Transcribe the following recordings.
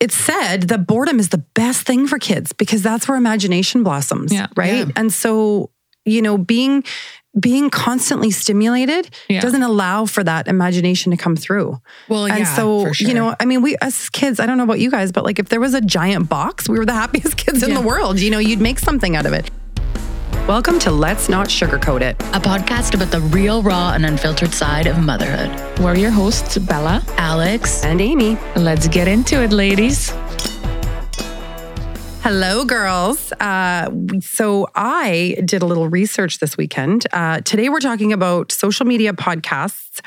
It's said that boredom is the best thing for kids because that's where imagination blossoms, right? Yeah. And so, you know, being constantly stimulated doesn't allow for that imagination to come through. Well, and so, for sure. You know, I mean, we as kids, I don't know about you guys, but like if there was a giant box, we were the happiest kids in the world. You know, you'd make something out of it. Welcome to Let's Not Sugarcoat It, a podcast about the real, raw, and unfiltered side of motherhood. We're your hosts, Bella, Alex, and Amy. Let's get into it, ladies. Hello, girls. So I did a little research this weekend. Today we're talking about social media podcasts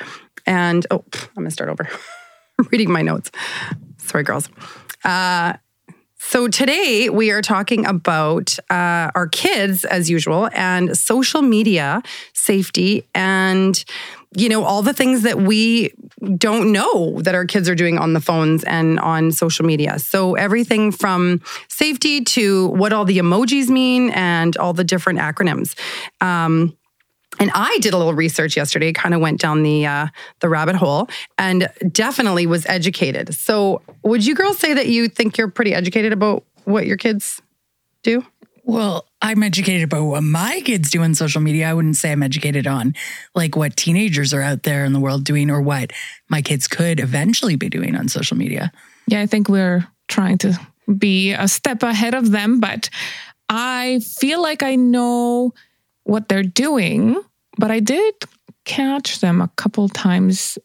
and... Oh, I'm going to start over. I'm reading my notes. Sorry, girls. So today we are talking about our kids, as usual, and social media safety and, you know, all the things that we don't know that our kids are doing on the phones and on social media. So everything from safety to what all the emojis mean and all the different acronyms. And I did a little research yesterday, kind of went down the rabbit hole and definitely was educated. So would you girls say that you think you're pretty educated about what your kids do? Well, I'm educated about what my kids do on social media. I wouldn't say I'm educated on like what teenagers are out there in the world doing or what my kids could eventually be doing on social media. Yeah, I think we're trying to be a step ahead of them, but I feel like I know what they're doing, but I did catch them a couple times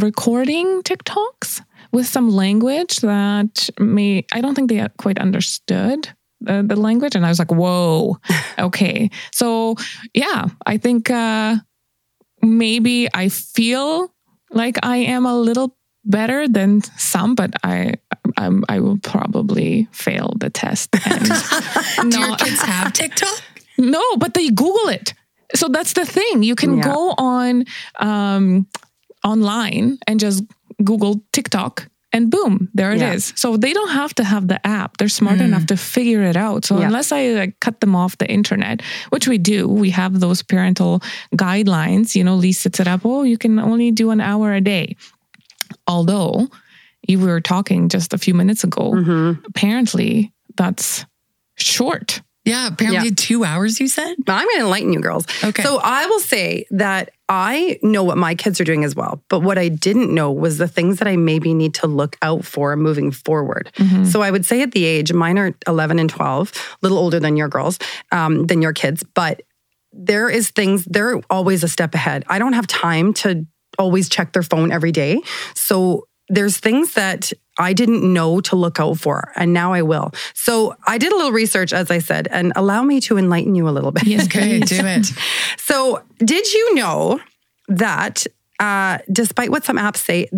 recording TikToks with some language that I don't think they quite understood the language. And I was like, whoa, okay. So yeah, I think maybe I feel like I am a little better than some, but I will probably fail the test. And do your kids have TikTok? No, but they Google it. So that's the thing. You can go on online and just Google TikTok and boom, there it is. So they don't have to have the app. They're smart enough to figure it out. So unless I cut them off the internet, which we do, we have those parental guidelines, you know, Lee sets it up. Oh, you can only do an hour a day. Although you were talking just a few minutes ago, apparently that's short. Yeah, apparently 2 hours, you said? I'm going to enlighten you girls. Okay. So I will say that I know what my kids are doing as well. But what I didn't know was the things that I maybe need to look out for moving forward. Mm-hmm. So I would say at the age, mine are 11 and 12, a little older than your girls, than your kids. But there is things, they're always a step ahead. I don't have time to always check their phone every day. So there's things that I didn't know to look out for, and now I will. So I did a little research, as I said, and allow me to enlighten you a little bit. Yes, okay, do it. So did you know that despite what some apps say,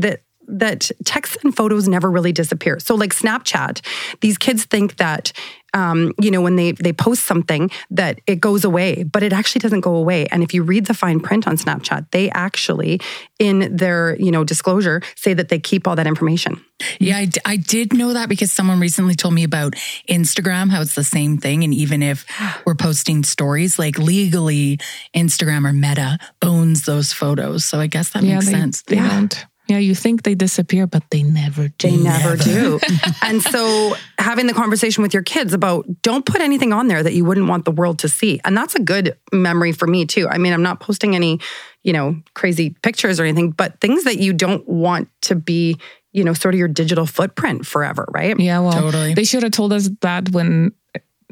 that texts and photos never really disappear? So like Snapchat, these kids think that, you know, when they post something that it goes away, but it actually doesn't go away. And if you read the fine print on Snapchat, they actually, in their, you know, disclosure, say that they keep all that information. Yeah, I did know that because someone recently told me about Instagram, how it's the same thing. And even if we're posting stories, like legally, Instagram or Meta owns those photos. So I guess that makes sense. They don't. Yeah, you think they disappear, but they never do. They never do. And so having the conversation with your kids about don't put anything on there that you wouldn't want the world to see. And that's a good memory for me too. I mean, I'm not posting any, you know, crazy pictures or anything, but things that you don't want to be, you know, sort of your digital footprint forever, right? Yeah, well, totally. They should have told us that when,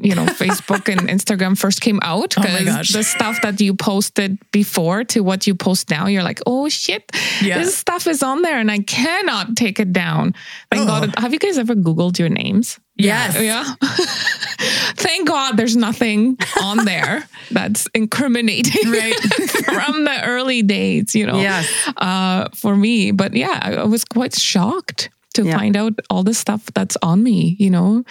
you know, Facebook and Instagram first came out, because the stuff that you posted before to what you post now, you're like, oh shit, this stuff is on there and I cannot take it down. Thank God. Have you guys ever Googled your names? Yes. Yeah. Thank God there's nothing on there that's incriminating from the early days, you know, for me. But yeah, I was quite shocked to find out all the stuff that's on me, you know,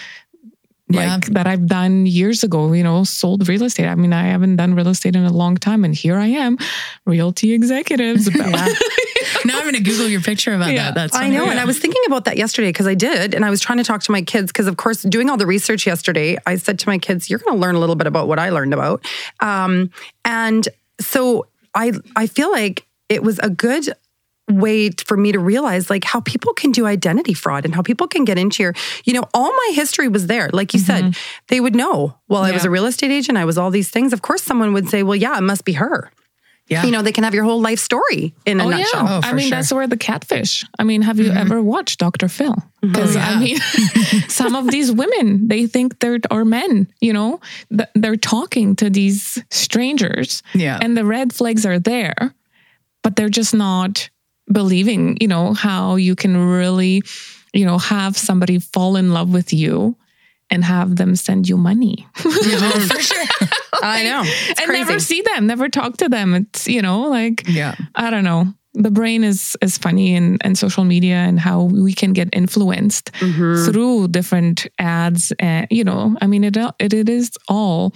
like that I've done years ago, you know, sold real estate. I mean, I haven't done real estate in a long time. And here I am, realty executives. Now I'm going to Google your picture about that. That's funny. I know. And I was thinking about that yesterday because I did. And I was trying to talk to my kids because, of course, doing all the research yesterday, I said to my kids, you're going to learn a little bit about what I learned about. And so I feel like it was a good way for me to realize like how people can do identity fraud and how people can get into your, you know, all my history was there. Like you said, they would know, well, I was a real estate agent. I was all these things. Of course, someone would say, well, yeah, it must be her. Yeah. You know, they can have your whole life story in a nutshell. Yeah. I mean, that's where the catfish. I mean, have you ever watched Dr. Phil? Because I mean, some of these women, they think they're, or men, you know, they're talking to these strangers and the red flags are there, but they're just not believing, you know, how you can really, you know, have somebody fall in love with you and have them send you money. For sure. I know. It's and crazy. Never see them, never talk to them. It's, you know, like, I don't know. The brain is funny and social media and how we can get influenced through different ads. And, you know, I mean, it is all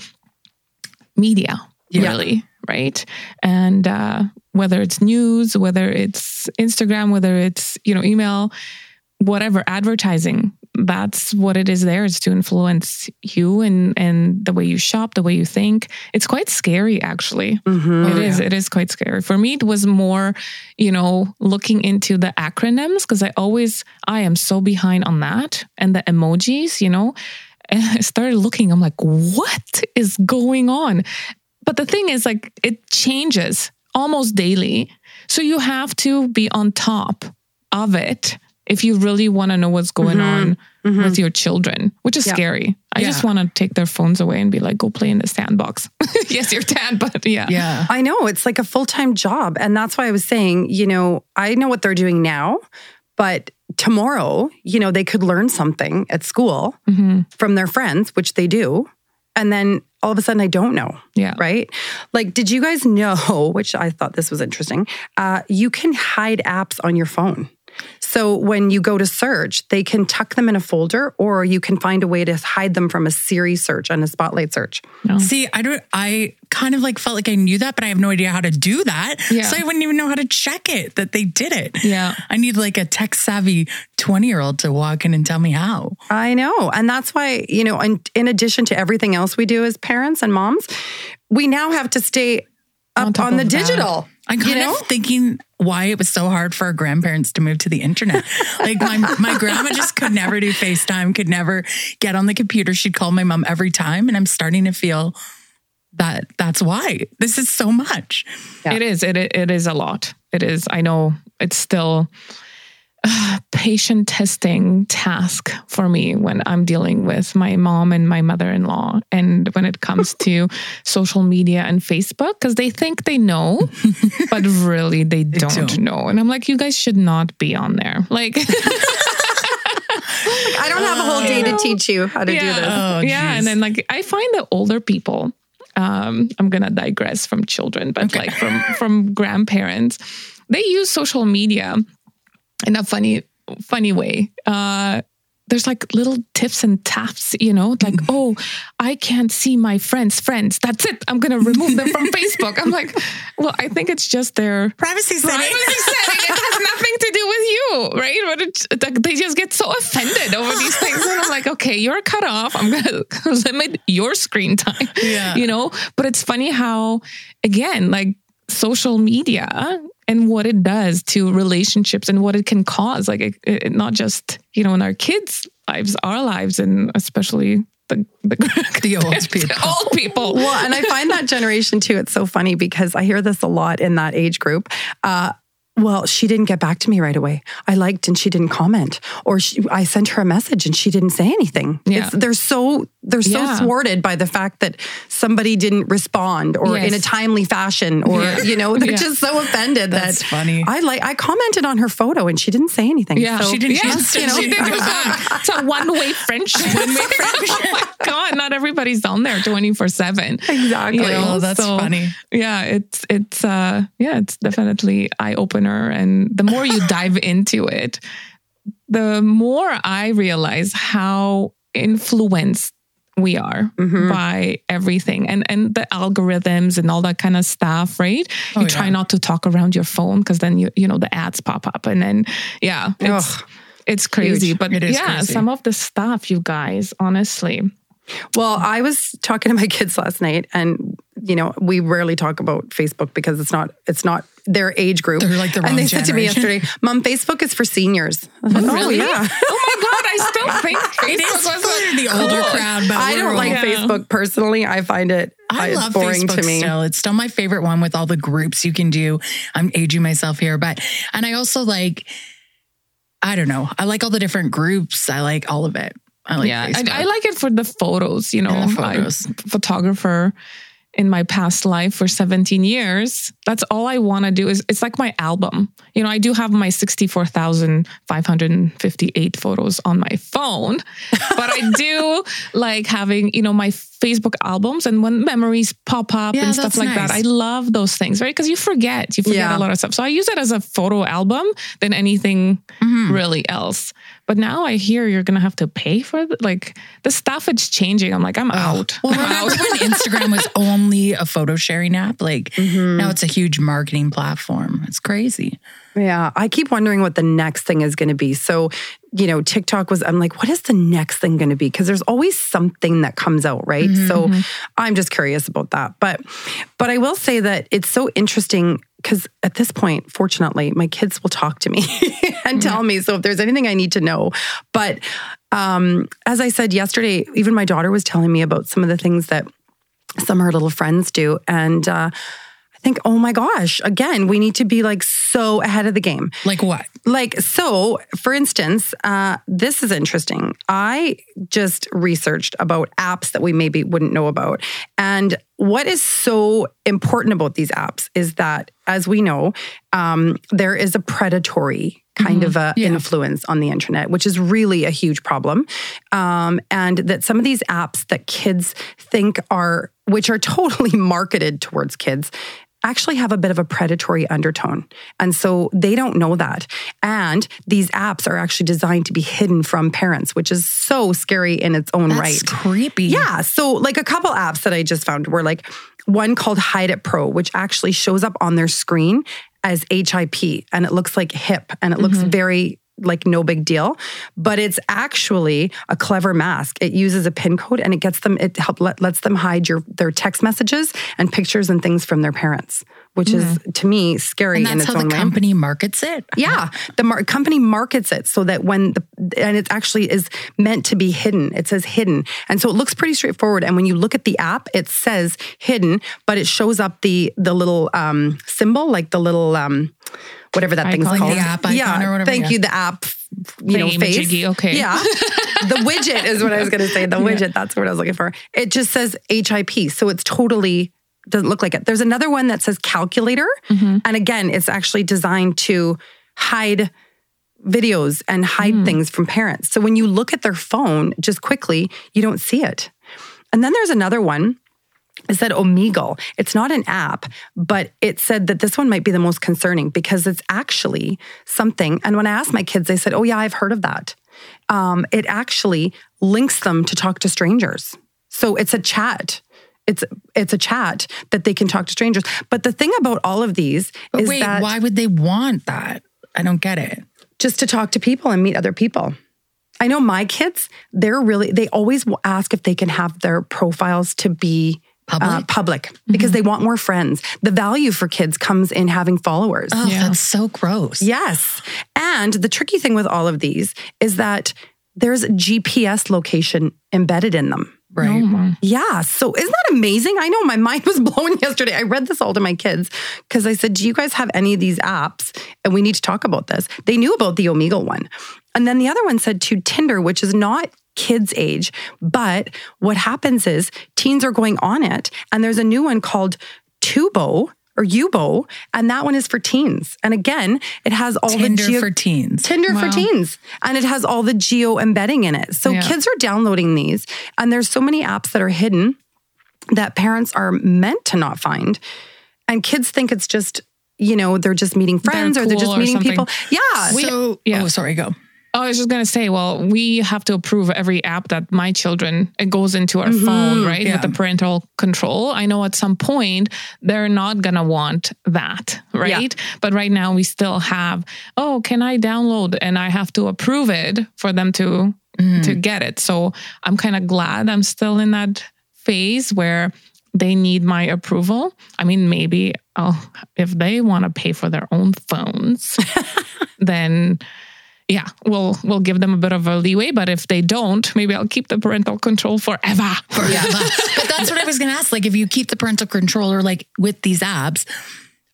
media, really, right? And whether it's news, whether it's Instagram, whether it's, you know, email, whatever, advertising. That's what it is there. It's to influence you and the way you shop, the way you think. It's quite scary, actually. It is quite scary. For me, it was more, you know, looking into the acronyms because I am so behind on that and the emojis, you know. And I started looking. I'm like, what is going on? But the thing is, like, it changes almost daily. So you have to be on top of it if you really want to know what's going on with your children, which is scary. I just want to take their phones away and be like, go play in the sandbox. Yes, you're 10, but yeah. I know. It's like a full-time job. And that's why I was saying, you know, I know what they're doing now, but tomorrow, you know, they could learn something at school from their friends, which they do. And then all of a sudden, I don't know. Yeah. Right? Like, did you guys know, which I thought this was interesting, you can hide apps on your phone. So when you go to search, they can tuck them in a folder, or you can find a way to hide them from a Siri search and a Spotlight search. No. See, I kind of like felt like I knew that, but I have no idea how to do that. Yeah. So I wouldn't even know how to check it that they did it. Yeah. I need like a tech savvy 20-year-old to walk in and tell me how. I know. And that's why, you know, in addition to everything else we do as parents and moms, we now have to stay up on the digital. I'm kind of thinking why it was so hard for our grandparents to move to the internet. Like my grandma just could never do FaceTime, could never get on the computer. She'd call my mom every time. And I'm starting to feel that that's why. This is so much. Yeah. It is. It is a lot. It is. I know it's still patient testing task for me when I'm dealing with my mom and my mother-in-law. And when it comes to social media and Facebook, because they think they know, but really they don't know. And I'm like, you guys should not be on there. Like, I don't have a whole day to teach you how to do this. Oh, yeah. And then like, I find the older people, I'm going to digress from children, but like from grandparents, they use social media in a funny way. There's like little tips and taps, you know, like, oh, I can't see my friends. That's it. I'm going to remove them from Facebook. I'm like, well, I think it's just their privacy setting. It has nothing to do with you, right? But they just get so offended over these things. And I'm like, okay, you're cut off. I'm going to limit your screen time, you know? But it's funny how, again, like social media and what it does to relationships and what it can cause, like it not just, you know, in our kids' lives, our lives, and especially the old people. Well, and I find that generation too, it's so funny because I hear this a lot in that age group. Well, she didn't get back to me right away. I liked and she didn't comment, or I sent her a message and she didn't say anything. Yeah. They're so thwarted by the fact that somebody didn't respond or in a timely fashion, or you know, they're just so offended. That's funny. I commented on her photo and she didn't say anything. Yeah, so, she didn't do that. It's a one-way friendship. Oh my God, not everybody's on there 24/7. Exactly. You know? Oh, that's funny. Yeah, it's definitely eye-opening. And the more you dive into it, the more I realize how influenced we are by everything and the algorithms and all that kind of stuff, right? You try not to talk around your phone because then you know the ads pop up, and then it's crazy. Huge. But crazy. Some of the stuff, you guys, honestly. Well, I was talking to my kids last night, and you know, we rarely talk about Facebook because it's not their age group. They're like the wrong generation. And they said to me yesterday, Mom, Facebook is for seniors. Oh, really? Yeah. Oh my God, I still think Facebook was the older crowd. But I don't like Facebook personally. I find it I love boring Facebook to me. Still. It's still my favorite one with all the groups you can do. I'm aging myself here, and I also like, I don't know. I like all the different groups. I like all of it. I like Facebook. I like it for the photos, you know. Yeah, photographer in my past life for 17 years. That's all I want to do is, it's like my album. You know, I do have my 64,558 photos on my phone, but I do like having, you know, my Facebook albums and when memories pop up and stuff like that. I love those things, right? Because you forget a lot of stuff. So I use it as a photo album than anything really else. But now I hear you're going to have to pay for it. Like the stuff, it's changing. I'm like, I'm out. Well, remember when Instagram was only a photo sharing app? Like now it's a huge marketing platform. It's crazy. Yeah. I keep wondering what the next thing is going to be. So, you know, TikTok was, I'm like, what is the next thing going to be? Because there's always something that comes out, right? So I'm just curious about that. But I will say that it's so interesting because at this point, fortunately, my kids will talk to me and tell me. So if there's anything I need to know. But as I said yesterday, even my daughter was telling me about some of the things that some of her little friends do. And think, oh my gosh, again, we need to be like so ahead of the game. Like what? Like, so for instance, this is interesting. I just researched about apps that we maybe wouldn't know about. And what is so important about these apps is that, as we know, there is a predatory kind of a influence on the internet, which is really a huge problem. And that some of these apps that kids think are, which are totally marketed towards kids, actually have a bit of a predatory undertone. And so they don't know that. And these apps are actually designed to be hidden from parents, which is so scary in its own right. That's creepy. Yeah. So like a couple apps that I just found were like one called Hide It Pro, which actually shows up on their screen as HIP and it looks like hip and it looks very like no big deal, but it's actually a clever mask. It uses a pin code and it gets them, lets them hide their text messages and pictures and things from their parents, which is to me scary in its own way. And that's how the company markets it? Yeah. The company markets it so that and it actually is meant to be hidden. It says hidden. And so it looks pretty straightforward. And when you look at the app, it says hidden, but it shows up the little symbol, like the little, whatever that thing's called. The app icon or whatever. Thank you, the app, face. Jiggy, okay. Yeah. The widget is what I was going to say. The widget, that's what I was looking for. It just says HIP. So it's totally, doesn't look like it. There's another one that says calculator. And again, it's actually designed to hide videos and hide things from parents. So when you look at their phone just quickly, you don't see it. And then there's another one. It said Omegle. It's not an app, but it said that this one might be the most concerning because it's actually something. And when I asked my kids, they said, oh yeah, I've heard of that. It actually links them to talk to strangers. So it's a chat. It's a chat that they can talk to strangers. But the thing about all of these is that... why would they want that? I don't get it. Just to talk to people and meet other people. I know my kids, they always will ask if they can have their profiles to be public because they want more friends. The value for kids comes in having followers. Oh, that's so gross. Yes. And the tricky thing with all of these is that there's GPS location embedded in them. Right. No. Yeah. So isn't that amazing? I know my mind was blown yesterday. I read this all to my kids because I said, do you guys have any of these apps? And we need to talk about this. They knew about the Omegle one. And then the other one said to Tinder, which is not kids' age. But what happens is teens are going on it. And there's a new one called Tubo or Ubo. And that one is for teens. And again, it has all Tinder for teens. Tinder for teens. And it has all the geo embedding in it. So kids are downloading these. And there's so many apps that are hidden that parents are meant to not find. And kids think it's just, you know, they're just meeting friends or they're just meeting people. Yeah. Oh, sorry, go. Oh, I was just going to say, well, we have to approve every app that my children, it goes into our phone, right? Yeah. With the parental control. I know at some point, they're not going to want that, right? Yeah. But right now we still have, can I download? And I have to approve it for them to get it. So I'm kind of glad I'm still in that phase where they need my approval. I mean, maybe if they want to pay for their own phones, then yeah, we'll give them a bit of a leeway. But if they don't, maybe I'll keep the parental control forever. Yeah, but that's what I was going to ask. Like, if you keep the parental control, or like with these apps,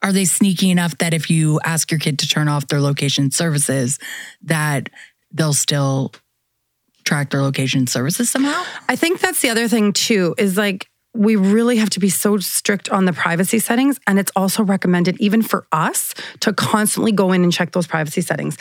are they sneaky enough that if you ask your kid to turn off their location services, that they'll still track their location services somehow? I think that's the other thing too, is like, we really have to be so strict on the privacy settings. And it's also recommended, even for us, to constantly go in and check those privacy settings,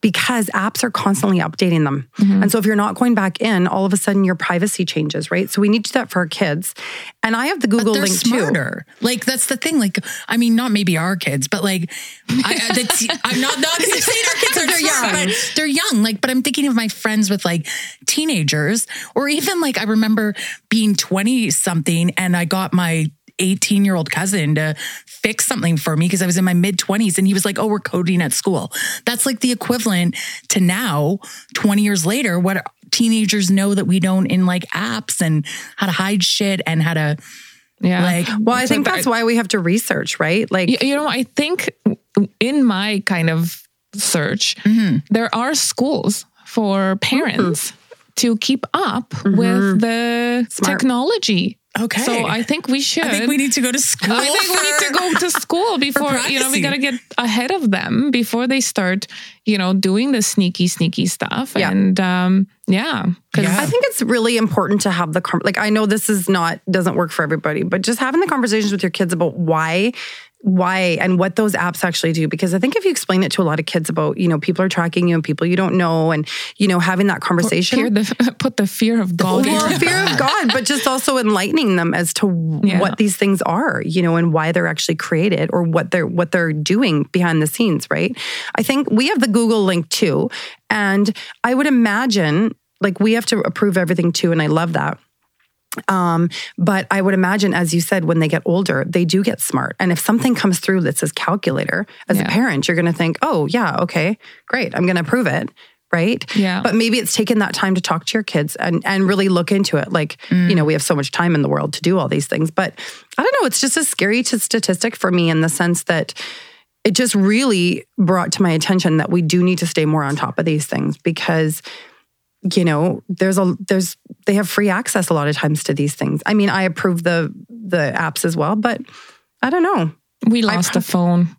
because apps are constantly updating them. Mm-hmm. And so if you're not going back in, all of a sudden your privacy changes, right? So we need to do that for our kids. And I have the Google Link smarter. Too. Like, that's the thing. Like, I mean, not maybe our kids, but like, I'm not saying our kids are young, but they're young. Like, but I'm thinking of my friends with like teenagers, or even like, I remember being 20 something and I got my 18-year-old cousin to fix something for me because I was in my mid-20s, and he was like, oh, we're coding at school. That's like the equivalent to now, 20 years later, what teenagers know that we don't in like apps and how to hide shit and how to well, I think that's why we have to research, right? Like, you know, I think in my kind of search, mm-hmm. there are schools for parents to keep up with the technology. Okay. So I think we should. I think we need to go to school. I think we need to go to school before, you know, we got to get ahead of them before they start, you know, doing the sneaky stuff. Yeah. And I think it's really important to have the, like, I know this is not, doesn't work for everybody, but just having the conversations with your kids about why and what those apps actually do. Because I think if you explain it to a lot of kids about, you know, people are tracking you and people you don't know, and, you know, having that conversation. Put the fear of God in. Well, fear of God, but just also enlightening them as to what these things are, you know, and why they're actually created, or what they're doing behind the scenes, right? I think we have the Google link too. And I would imagine, like, we have to approve everything too. And I love that. But I would imagine, as you said, when they get older, they do get smart. And if something comes through that says calculator, as a parent, you're going to think, oh yeah, okay, great, I'm going to approve it. Right? Yeah. But maybe it's taken that time to talk to your kids and really look into it. Like, you know, we have so much time in the world to do all these things, but I don't know, it's just a scary statistic for me, in the sense that it just really brought to my attention that we do need to stay more on top of these things, because, you know, they have free access a lot of times to these things. I mean, I approve the apps as well, but I don't know. We lost the phone.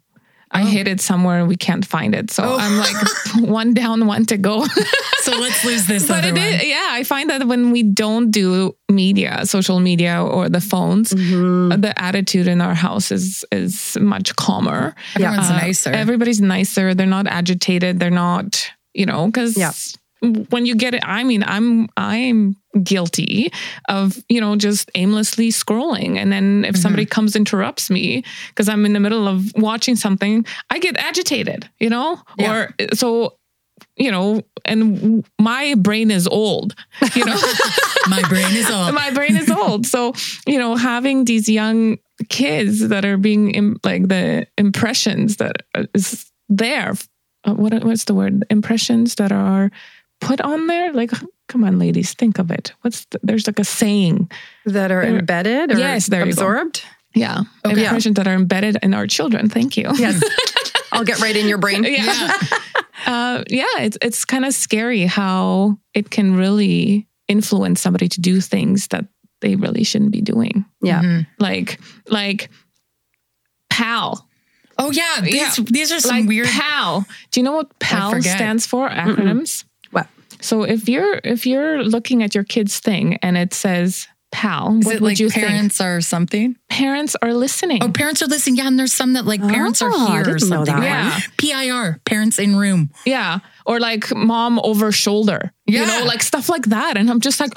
I hid it somewhere and we can't find it. So I'm like, one down, one to go. So let's lose this other one. I find that when we don't do media, social media, or the phones, the attitude in our house is much calmer. Everyone's nicer. Everybody's nicer. They're not agitated. They're not, you know, because... Yeah. When you get it, I mean, I'm guilty of, you know, just aimlessly scrolling. And then if somebody comes, interrupts me because I'm in the middle of watching something, I get agitated, you know, or so, you know, and my brain is old, you know, my brain is old. So, you know, having these young kids that are being like the impressions that is there, what's the word? Impressions that are put on there, like, come on, ladies, think of it. There's like a saying that are embedded, or absorbed. Yeah, okay. Impressions that are embedded in our children. Thank you. Yes, I'll get right in your brain. It's kind of scary how it can really influence somebody to do things that they really shouldn't be doing. Yeah, like pal. Oh yeah, these are some like weird. PAL. Do you know what PAL stands for? Acronyms. Mm-mm. So if you're looking at your kid's thing and it says PAL, is what it would like you think? Parents are something? Parents are listening. Oh, parents are listening. Yeah, and there's some that like parents are here or something. Yeah. PIR, parents in room. Yeah. Or like mom over shoulder. Yeah. You know, like stuff like that. And I'm just like,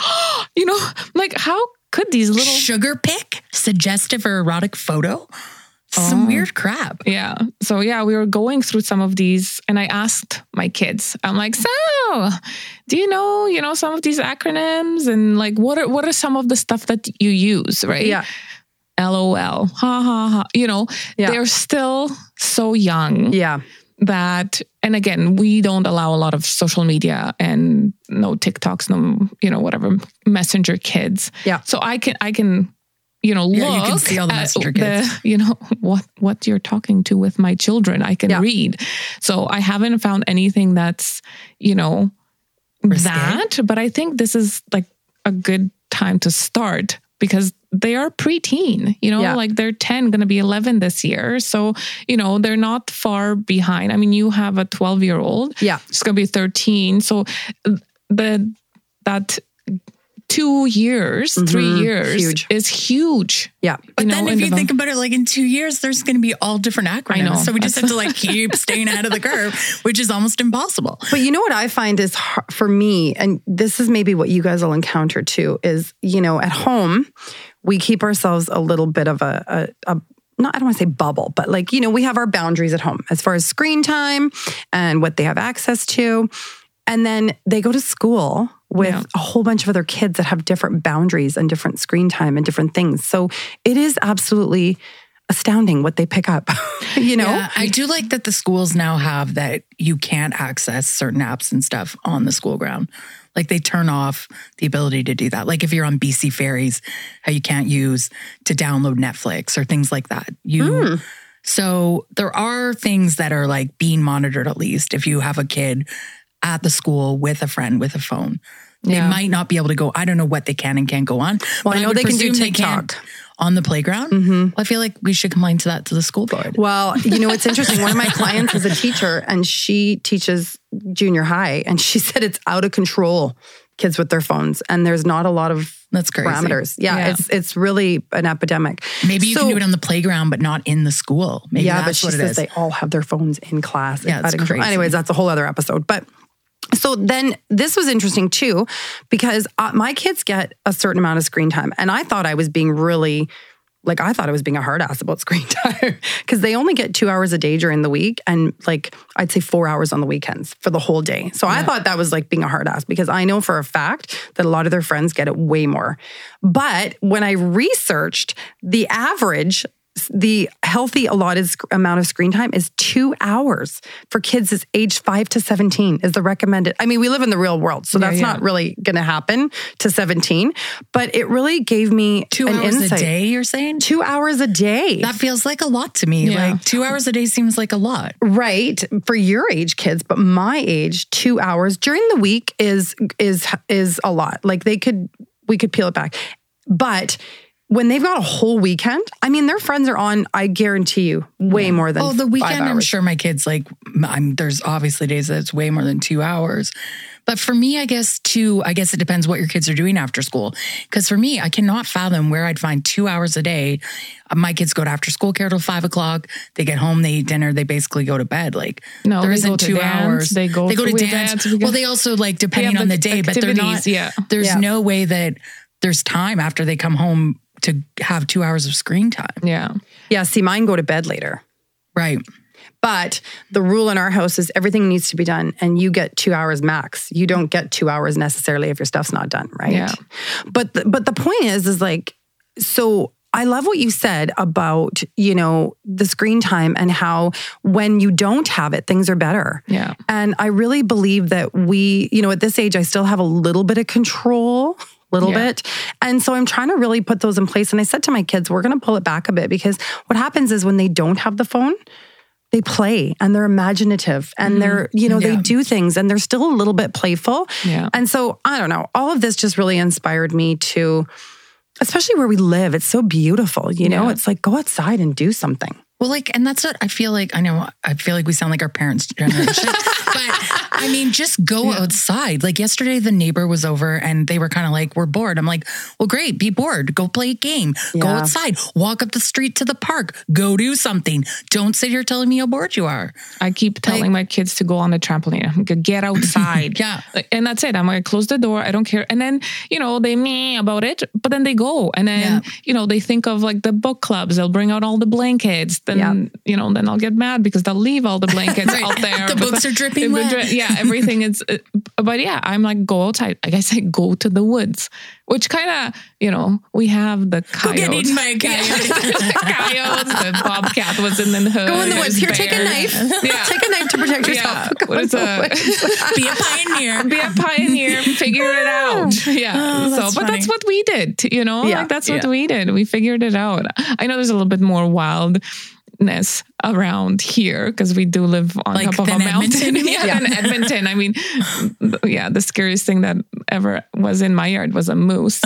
you know, like how could these little... Sugar pic? Suggestive or erotic photo? Some weird crap. Yeah. So yeah, we were going through some of these and I asked my kids, I'm like, so do you know, some of these acronyms and like, what are some of the stuff that you use, right? Yeah. LOL, ha ha ha. You know, they're still so young. Yeah. That, and again, we don't allow a lot of social media and no TikToks, no, you know, whatever, messenger kids. Yeah. So I can you know, look, you can see all the messenger kids. You know, what you're talking to with my children, I can read. So I haven't found anything that's, you know, that, but I think this is like a good time to start because they are preteen, you know, like they're 10, going to be 11 this year. So, you know, they're not far behind. I mean, you have a 12-year-old. Yeah. She's going to be 13. So that 2 years, 3 years is huge. Yeah. But then if you think about it, like in 2 years, there's going to be all different acronyms. I know. So we just have to like keep staying out of the curve, which is almost impossible. But you know what I find is hard for me, and this is maybe what you guys will encounter too, is, you know, at home, we keep ourselves a little bit of a not, I don't want to say bubble, but like, you know, we have our boundaries at home as far as screen time and what they have access to. And then they go to school with a whole bunch of other kids that have different boundaries and different screen time and different things. So it is absolutely astounding what they pick up, you know? Yeah, I do like that the schools now have that you can't access certain apps and stuff on the school ground. Like they turn off the ability to do that. Like if you're on BC Ferries, how you can't use to download Netflix or things like that. So there are things that are like being monitored, at least if you have a kid at the school with a friend, with a phone. They might not be able to go, I don't know what they can and can't go on. Well, I know they can do TikTok on the playground. Mm-hmm. I feel like we should complain to that to the school board. Well, you know, it's interesting. One of my clients is a teacher and she teaches junior high and she said it's out of control, kids with their phones. And there's not a lot of parameters. Yeah, it's really an epidemic. Maybe you can do it on the playground, but not in the school. Maybe that's what it is. Yeah, but she says they all have their phones in class. Yeah, it's crazy. Anyways, that's a whole other episode. But so then this was interesting too, because my kids get a certain amount of screen time. And I thought I was being a hard ass about screen time because they only get 2 hours a day during the week. And like, I'd say 4 hours on the weekends for the whole day. So I thought that was like being a hard ass because I know for a fact that a lot of their friends get it way more. But when I researched the healthy allotted amount of screen time is 2 hours for kids is age 5 to 17 is the recommended. I mean, we live in the real world, so that's not really going to happen to 17, but it really gave me an insight. 2 hours a day, you're saying? 2 hours a day. That feels like a lot to me. Yeah. Like 2 hours a day seems like a lot. Right. For your age kids, but my age, 2 hours during the week is a lot. Like we could peel it back. But when they've got a whole weekend, I mean, their friends are on, I guarantee you, way more than 5 hours. Oh, the weekend, I'm sure my kids, there's obviously days that it's way more than 2 hours. But for me, I guess it depends what your kids are doing after school. Because for me, I cannot fathom where I'd find 2 hours a day. My kids go to after school care till 5 o'clock. They get home, they eat dinner, they basically go to bed. There isn't 2 hours. They go to dance. Well, they also depending on the day, but they're not. Yeah. There's no way that there's time after they come home to have 2 hours of screen time. Yeah. Yeah, see, mine go to bed later. Right. But the rule in our house is everything needs to be done and you get 2 hours max. You don't get 2 hours necessarily if your stuff's not done, right? Yeah. But the point is I love what you said about, you know, the screen time and how when you don't have it, things are better. Yeah. And I really believe that we, you know, at this age, I still have a little bit of control bit. And so I'm trying to really put those in place. And I said to my kids, we're going to pull it back a bit because what happens is when they don't have the phone, they play and they're imaginative and they're, you know, they do things and they're still a little bit playful. Yeah. And so I don't know, all of this just really inspired me to, especially where we live, it's so beautiful, you know, it's like go outside and do something. Well, and that's what I feel like. I know I feel like we sound like our parents' generation, but I mean, just go outside. Like yesterday, the neighbor was over and they were kind of like, we're bored. I'm like, well, great, be bored. Go play a game. Yeah. Go outside. Walk up the street to the park. Go do something. Don't sit here telling me how bored you are. I keep telling my kids to go on the trampoline. I'm like, get outside. And that's it. I'm like, close the door. I don't care. And then, you know, they meh about it, but then they go. And then, you know, they think of the book clubs. They'll bring out all the blankets. Then, you know, then I'll get mad because they'll leave all the blankets out there. The books are dripping wet. Yeah, everything is, but yeah, I'm like, go outside. Like I say, go to the woods, which kind of, you know, we have the coyotes. Go get eaten by a coyote. The coyotes, the bobcat was in the hood. Go in the woods. Here, take a knife. Yeah. Take a knife to protect yourself. Be a pioneer. Figure it out. Yeah. Oh, that's funny. But that's what we did, you know? Yeah, like that's what we did. We figured it out. I know there's a little bit more wildness around here because we do live on like top of a mountain. In Edmonton. I mean, the scariest thing that ever was in my yard was a moose.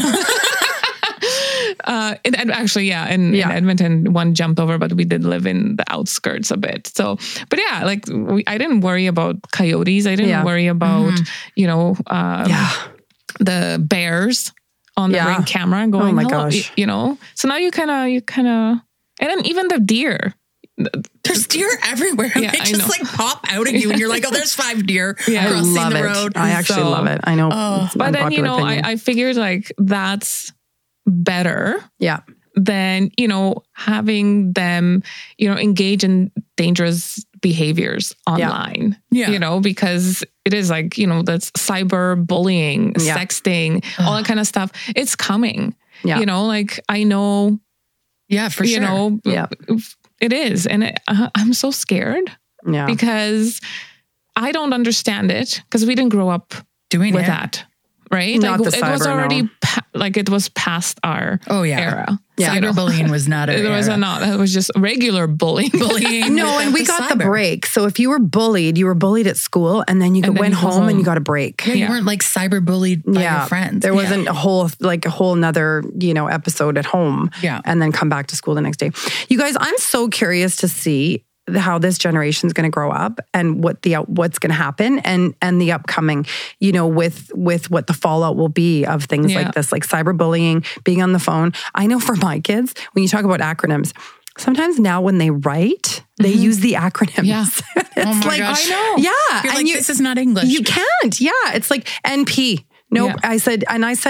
In Edmonton, one jumped over, but we did live in the outskirts a bit. So, but yeah, like I didn't worry about coyotes. I didn't worry about, the bears on the ring camera going, gosh, you know? So now you kind of, and then even the deer. There's deer everywhere. Yeah, they just like pop out at you and you're like, oh, there's 5 deer crossing the road. I actually love it. I know. But then, I figured like that's better than, having them, engage in dangerous behaviors online, because it is like, that's cyber bullying, sexting, all that kind of stuff. It's coming, like I know. Yeah, for sure. It is. And I'm so scared because I don't understand it because we didn't grow up doing that. Right? Not like, it was already it was past our era. Yeah. Cyberbullying was not an era. It was just regular bullying. No, and we got the break. So if you were bullied at school and then went home and you got a break. Yeah, you weren't like cyberbullied by your friends. There wasn't a whole nother, episode at home and then come back to school the next day. You guys, I'm so curious to see how this generation's going to grow up and what's going to happen and the upcoming, with what the fallout will be of things like this, like cyberbullying, being on the phone. I know for my kids, when you talk about acronyms, sometimes now when they write, they use the acronyms. Yeah. It's gosh. I know. Yeah. You're this is not English. You can't. Yeah. It's like NP. No, I said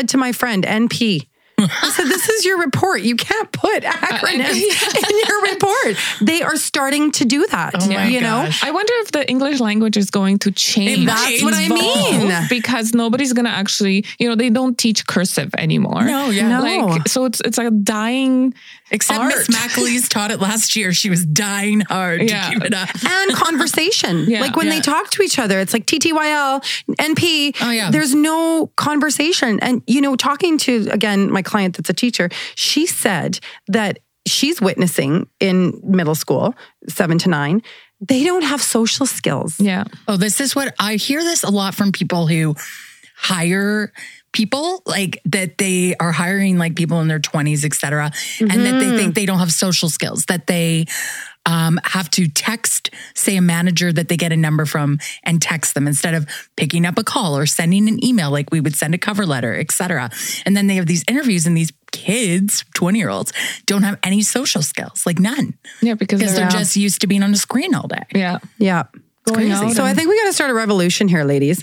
to my friend, NP. I said, this is your report. You can't put acronyms in your report. They are starting to do that. Oh my gosh. I wonder if the English language is going to change. That's what I mean. Because nobody's going to actually, they don't teach cursive anymore. No, yeah. No. Like, so it's like a dying except art. Miss Mackley's taught it last year. She was dying hard to keep it up. And conversation. Yeah. Like when they talk to each other, it's like TTYL, NP. Oh, yeah. There's no conversation. And, talking to, again, my client that's a teacher, she said that she's witnessing in middle school, 7 to 9, they don't have social skills. Yeah. Oh, this is what I hear this a lot from people who hire people, like that they are hiring like people in their 20s, et cetera, and that they think they don't have social skills, that they have to text, say a manager that they get a number from and text them instead of picking up a call or sending an email like we would send a cover letter, et cetera. And then they have these interviews and these kids, 20-year-olds, don't have any social skills, like none. Yeah, because they're just used to being on a screen all day. Yeah. Yeah. So I think we got to start a revolution here, ladies.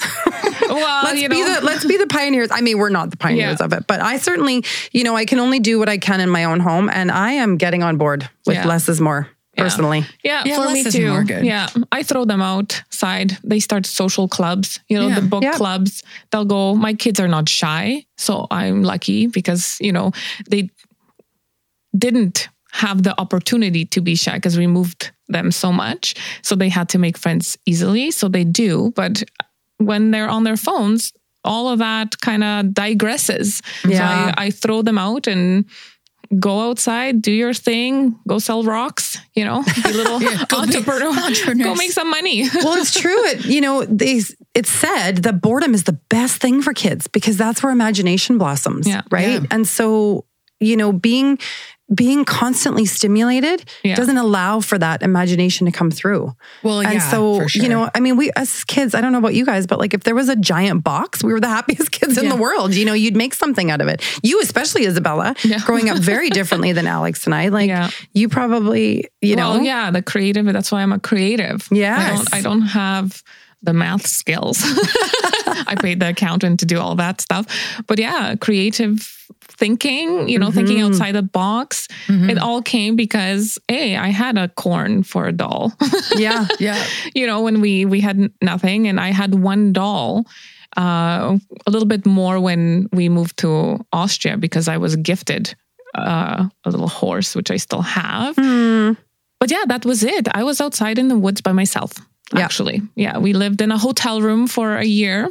Well, let's be the pioneers. I mean, we're not the pioneers of it, but I certainly, I can only do what I can in my own home, and I am getting on board with less is more. Personally. Yeah, for me too. Yeah, I throw them outside. They start social clubs, the book clubs. They'll go, my kids are not shy. So I'm lucky because, they didn't have the opportunity to be shy because we moved them so much. So they had to make friends easily. So they do. But when they're on their phones, all of that kind of digresses. Yeah. So I throw them out and go outside, do your thing, go sell rocks, be little entrepreneurs. Go make some money. Well, it's true. It's said that boredom is the best thing for kids because that's where imagination blossoms, right? Yeah. And so, being constantly stimulated doesn't allow for that imagination to come through. Well, yeah, and so, for sure. I mean, we as kids, I don't know about you guys, but like if there was a giant box, we were the happiest kids in the world. You'd make something out of it. You, especially Isabella, growing up very differently than Alex and I. Like you probably, Well, yeah, the creative. That's why I'm a creative. Yeah, I don't have the math skills. I paid the accountant to do all that stuff. But yeah, creative thinking, thinking outside the box. It all came because, hey, I had a corn for a doll. Yeah. Yeah. When we had nothing, and I had one doll, a little bit more when we moved to Austria because I was gifted a little horse, which I still have. Mm. But yeah, that was it. I was outside in the woods by myself. Actually. Yeah. We lived in a hotel room for a year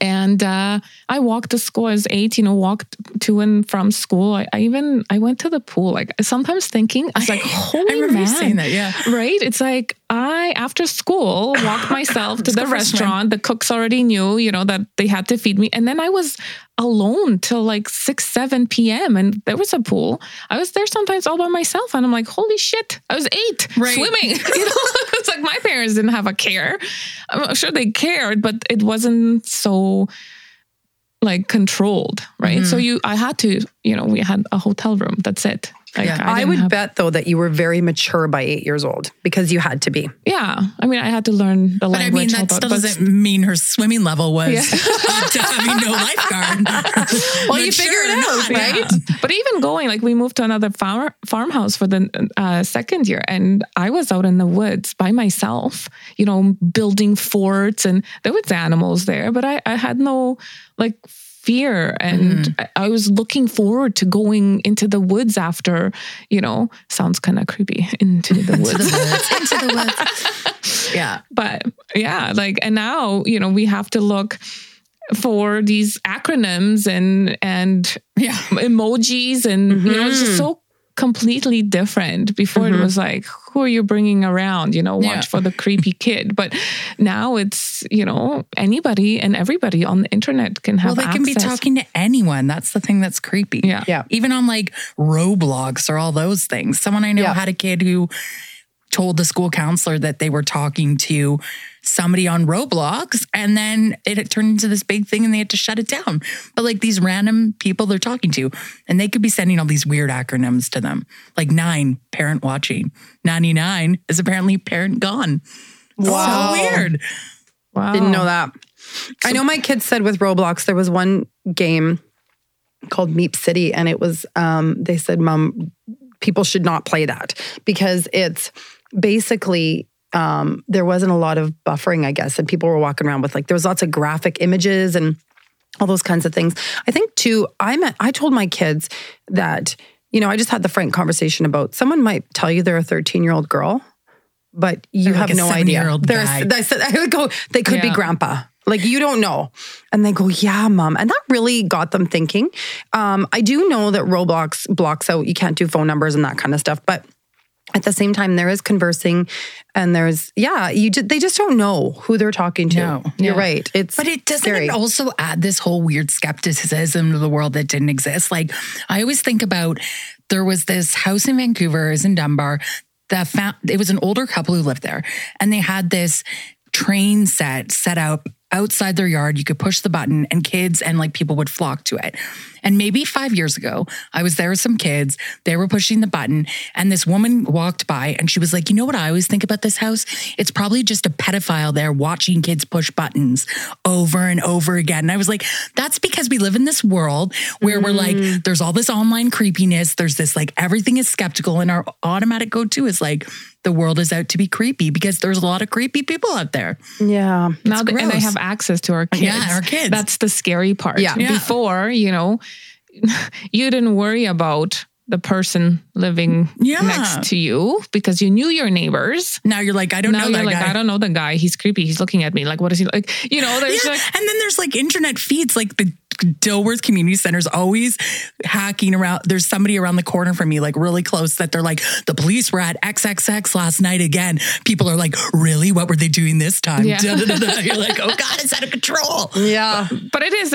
And I walked to school. I was 8, walked to and from school. I went to the pool. Like, sometimes thinking, I was like, holy man. I remember you saying that, yeah. Right? It's like, I, after school, walked myself to the restaurant. The cooks already knew, that they had to feed me. And then I was alone till like 6, 7 p.m. And there was a pool. I was there sometimes all by myself. And I'm like, holy shit, I was 8, right, swimming. It's like my parents didn't have a care. I'm sure they cared, but it wasn't so like controlled, right? Mm-hmm. So I had to, we had a hotel room. That's it. Like, yeah. I would bet though that you were very mature by 8 years old, because you had to be. Yeah. I mean, I had to learn the language. But I mean, that still doesn't mean her swimming level was definitely no lifeguard. Well, you figure it out, right? Yeah. But even going, like, we moved to another farmhouse for the second year, and I was out in the woods by myself, building forts, and there was animals there, but I had no like fear. And I was looking forward to going into the woods after, sounds kind of creepy, into the woods. Yeah. But yeah, like, and now, we have to look for these acronyms and yeah, emojis and, it's just so completely different. Before it was like, who are you bringing around, watch for the creepy kid. But now it's, anybody and everybody on the internet can have access. Well, they can be talking to anyone. That's the thing that's creepy. Yeah. Yeah. Even on like Roblox or all those things. Someone I know had a kid who told the school counselor that they were talking to somebody on Roblox, and then it turned into this big thing and they had to shut it down. But like these random people they're talking to, and they could be sending all these weird acronyms to them. Like 9, parent watching. 99 is apparently parent gone. Wow. So weird. Wow. Didn't know that. I know my kids said with Roblox, there was one game called Meep City, and it was, they said, Mom, people should not play that because it's basically... there wasn't a lot of buffering, I guess, and people were walking around with there was lots of graphic images and all those kinds of things. I think too, I told my kids that, I just had the frank conversation about someone might tell you they're a 13-year-old girl, but you have no idea. I would go, they could be grandpa. Like, you don't know. And they go, yeah, Mom. And that really got them thinking. I do know that Roblox blocks out, you can't do phone numbers and that kind of stuff, but at the same time, there is conversing, and there's they just don't know who they're talking to. No, you're right. But it doesn't scary. It also add this whole weird skepticism to the world that didn't exist. Like, I always think about, there was this house in Vancouver, it was in Dunbar. It was an older couple who lived there, and they had this train set up outside their yard. You could push the button and kids and like people would flock to it. And maybe 5 years ago, I was there with some kids, they were pushing the button, and this woman walked by and she was like, what I always think about this house? It's probably just a pedophile there watching kids push buttons over and over again. And I was like, that's because we live in this world where we're like, there's all this online creepiness. There's this like, everything is skeptical, and our automatic go-to is like, the world is out to be creepy because there's a lot of creepy people out there. Yeah. Now they have access to our kids. Yeah, our kids. That's the scary part. Yeah. Before, you didn't worry about the person living next to you because you knew your neighbors. Now you're like, I don't know the guy. He's creepy. He's looking at me. Like, what is he like? And then there's like internet feeds, like the Dilworth Community Center is always hacking around. There's somebody around the corner from me, like really close, that they're like, the police were at XXX last night again. People are like, really? What were they doing this time? Yeah. You're like, oh God, it's out of control. Yeah. But it is,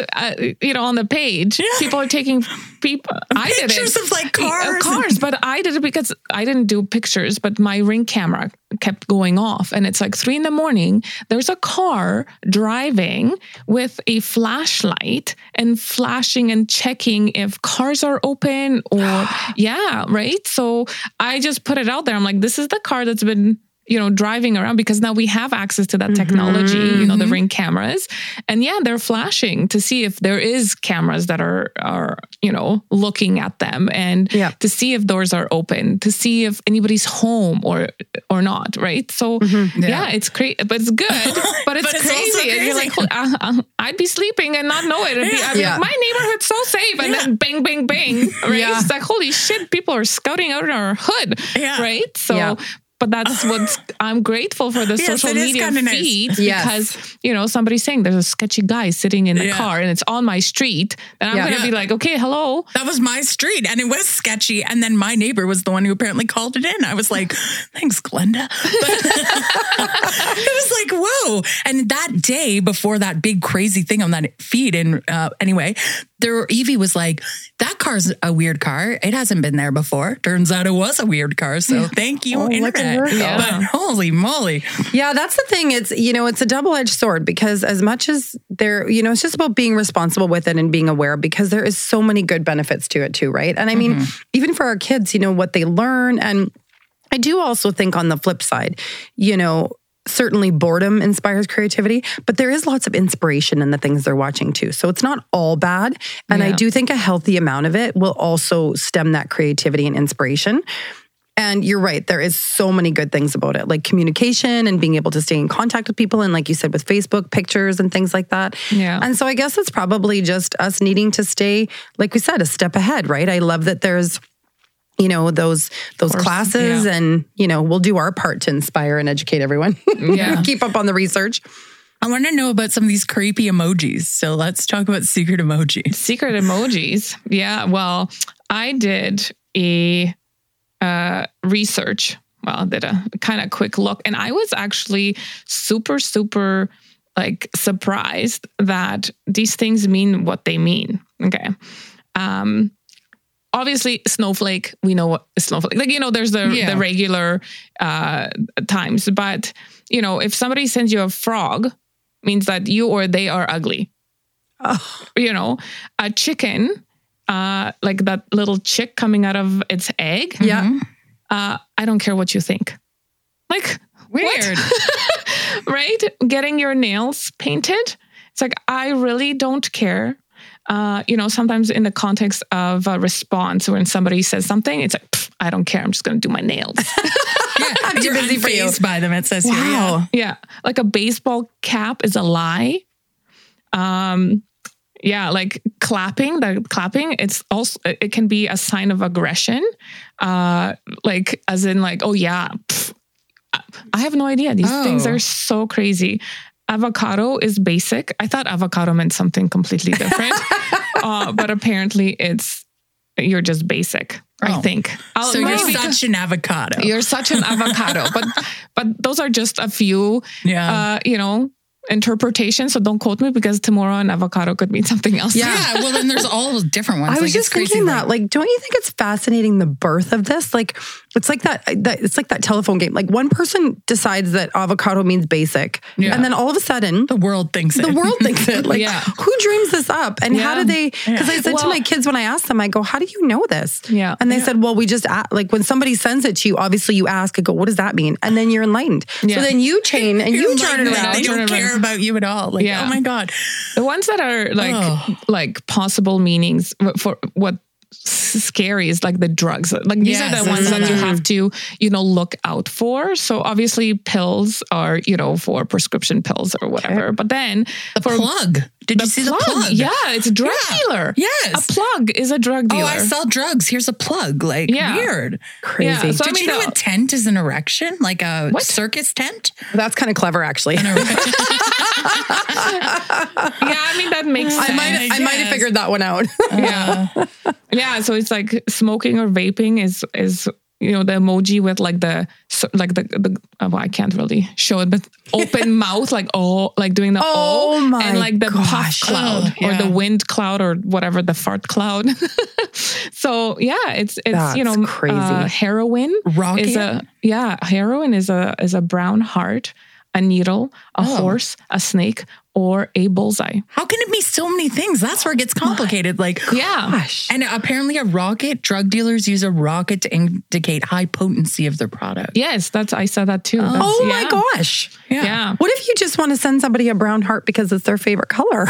on the page, people are taking pictures of like cars, but I did it because I didn't do pictures, but my Ring camera kept going off. And it's like 3 a.m, there's a car driving with a flashlight and flashing and checking if cars are open or right? So I just put it out there. I'm like, this is the car that's been, driving around, because now we have access to that technology, the Ring cameras. And they're flashing to see if there is cameras that are looking at them, and to see if doors are open, to see if anybody's home or not, right? So it's crazy, but it's good, but it's crazy. And you're like, I'd be sleeping and not know it. Like, my neighborhood's so safe. And then bang, bang, bang, right? Yeah. It's like, holy shit, people are scouting out in our hood, right? So... Yeah. But that's what I'm grateful for, the social media feed. Yes. Because, you know, somebody's saying there's a sketchy guy sitting in a car and it's on my street. And I'm going to be like, okay, hello. That was my street and it was sketchy. And then my neighbor was the one who apparently called it in. I was like, thanks, Glenda. It was like, whoa. And that day before that big crazy thing on that feed, and anyway, Evie was like, that car's a weird car. It hasn't been there before. Turns out it was a weird car. So thank you, Internet. But holy moly. Yeah, that's the thing. It's, you know, it's a double-edged sword because as much as there, you know, it's just about being responsible with it and being aware because there is so many good benefits to it too, right? And I mean, even for our kids, you know, what they learn. And I do also think on the flip side, you know, certainly boredom inspires creativity, but there is lots of inspiration in the things they're watching too. So it's not all bad. And I do think a healthy amount of it will also stem that creativity and inspiration. And you're right, there is so many good things about it, like communication and being able to stay in contact with people. And like you said, with Facebook, pictures and things like that. Yeah. And so I guess it's probably just us needing to stay, like we said, a step ahead, right? I love that there's, you know, those classes and, you know, we'll do our part to inspire and educate everyone. Keep up on the research. I want to know about some of these creepy emojis. So let's talk about secret emojis. Secret emojis. Yeah. Well, I did a research. Well, I did a kind of quick look. And I was actually super, super like surprised that these things mean what they mean. Okay. Obviously, snowflake, we know what snowflake, like, you know, there's the regular times, but, you know, if somebody sends you a frog, means that you or they are ugly. Oh. You know, a chicken, like that little chick coming out of its egg. Yeah. Mm-hmm. I don't care what you think. Like, weird. Right? Getting your nails painted. It's like, I really don't care. You know, sometimes in the context of a response when somebody says something, it's like, I don't care. I'm just going to do my nails. I'm too busy for you. By them, it says wow. Yeah. Like a baseball cap is a lie. Yeah. Like clapping, it's also, it can be a sign of aggression. Like as in like, oh yeah, I have no idea. These things are so crazy. Avocado is basic. I thought avocado meant something completely different, but apparently it's, you're just basic, I think. You're such an avocado. You're such an avocado. But those are just a few, you know, interpretations. So don't quote me because tomorrow an avocado could mean something else. Yeah, well then there's all different ones. I was just thinking that, like, don't you think it's fascinating the birth of this? Like, it's like that it's like that telephone game. Like one person decides that avocado means basic, and then all of a sudden the world thinks it. Like, who dreams this up? And how do they? Because I said to my kids when I asked them, I go, "How do you know this?" Yeah, and they said, "Well, we just like when somebody sends it to you, obviously you ask, I go, what does that mean?" And then you're enlightened. Yeah. So then you chain and you turn it around. They don't care about you at all. Like, oh my God. The ones that are like like possible meanings for what scary is like the drugs. Like these are the ones that you have to, you know, look out for. So obviously pills are, you know, for prescription pills or whatever. Okay. But then the plug. Did you see the plug? Yeah, it's a drug dealer. Yes. A plug is a drug dealer. Oh, I sell drugs. Here's a plug. Like, weird. Crazy. Yeah. So, Did you know a tent is an erection? Like a circus tent? Well, that's kind of clever, actually. Yeah, I mean, that makes sense. I might have figured that one out. Yeah, so it's like smoking or vaping is you know, the emoji with like the well, I can't really show it, but open mouth, like, like doing the my and like the puff cloud or the wind cloud or whatever, the fart cloud. So yeah, it's that's, you know, crazy. Heroin is a brown heart, a needle, a horse, a snake, or a bullseye. How can it be so many things? That's where it gets complicated. Like, and apparently a rocket, drug dealers use a rocket to indicate high potency of their product. Yes, I saw that too. My gosh. Yeah. What if you just want to send somebody a brown heart because it's their favorite color?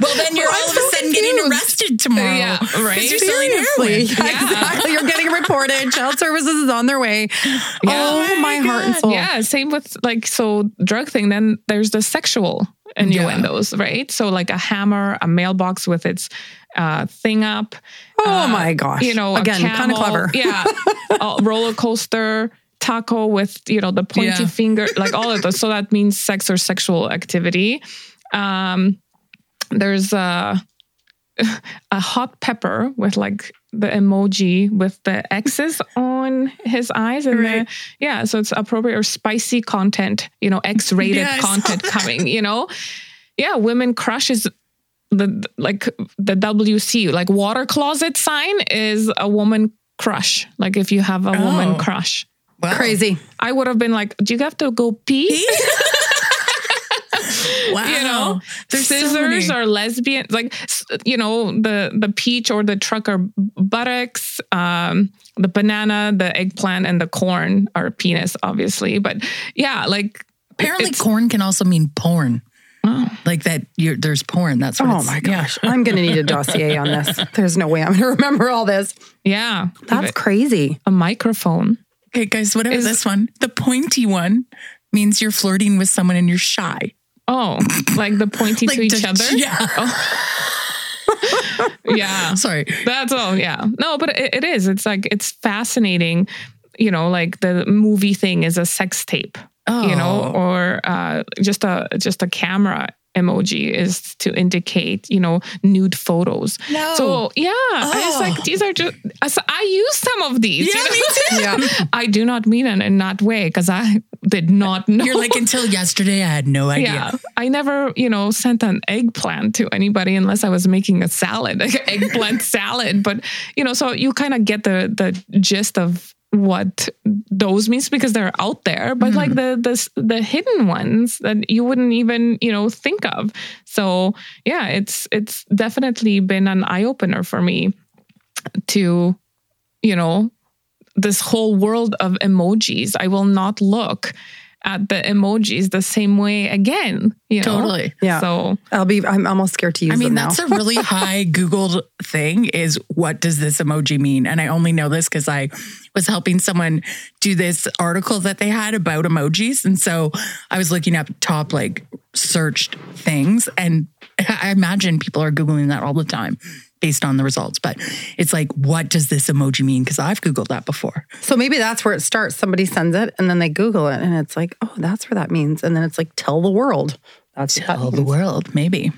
Well, then you're all of a sudden getting arrested tomorrow. Yeah, right? Because you're selling heroin. Yeah. Exactly. You're getting reported. Child services is on their way. Yeah. Oh, my heart and soul. Yeah, same with like, so drug thing. Then there's the sexual innuendos, right? So like a hammer, a mailbox with its thing up. Oh, my gosh. You know, again, kind of clever. Yeah. A roller coaster. taco with, you know, the pointy finger, like all of those. So that means sex or sexual activity. There's a hot pepper with like the emoji with the X's on his eyes. And so it's appropriate or spicy content, you know, X-rated content coming, you know? Yeah, women crushes. The WC, like water closet sign is a woman crush. Like if you have a woman crush. Wow. Crazy. I would have been like, do you have to go pee? Wow. You know, there's scissors or lesbian, like, you know, the peach or the truck are buttocks, the banana, the eggplant and the corn are penis, obviously. But yeah, like. Apparently corn can also mean porn. Oh. Like that, there's porn. That's what my gosh! Yeah. I'm going to need a dossier on this. There's no way I'm going to remember all this. Yeah, that's crazy. A microphone. Okay, guys, whatever this one, the pointy one means you're flirting with someone and you're shy. Oh, like the pointy like to each other. Yeah. Oh. Yeah. Sorry. That's all. Yeah. No, but it is. It's like it's fascinating. You know, like the movie thing is a sex tape. Oh. You know, or just a camera emoji is to indicate, you know, nude photos. No. So it's like these are just. I use some of these. Yeah, you know? Me too. Yeah. I do not mean it in that way because I did not know. You're like until yesterday, I had no idea. Yeah, I never, you know, sent an eggplant to anybody unless I was making a salad, like an eggplant salad. But you know, so you kind of get the gist of what those means because they're out there, but like the hidden ones that you wouldn't even, you know, think of. So yeah, it's definitely been an eye opener for me to, you know, this whole world of emojis. I will not look at the emojis the same way again. You know? Totally. Yeah. So I'm almost scared to use them now. I mean, that's a really high Googled thing is what does this emoji mean? And I only know this because I was helping someone do this article that they had about emojis. And so I was looking up top, like searched things. And I imagine people are Googling that all the time based on the results. But it's like, what does this emoji mean? Because I've Googled that before. So maybe that's where it starts. Somebody sends it and then they Google it and it's like, oh, that's what that means. And then it's like, tell the world. That's tell the world, maybe.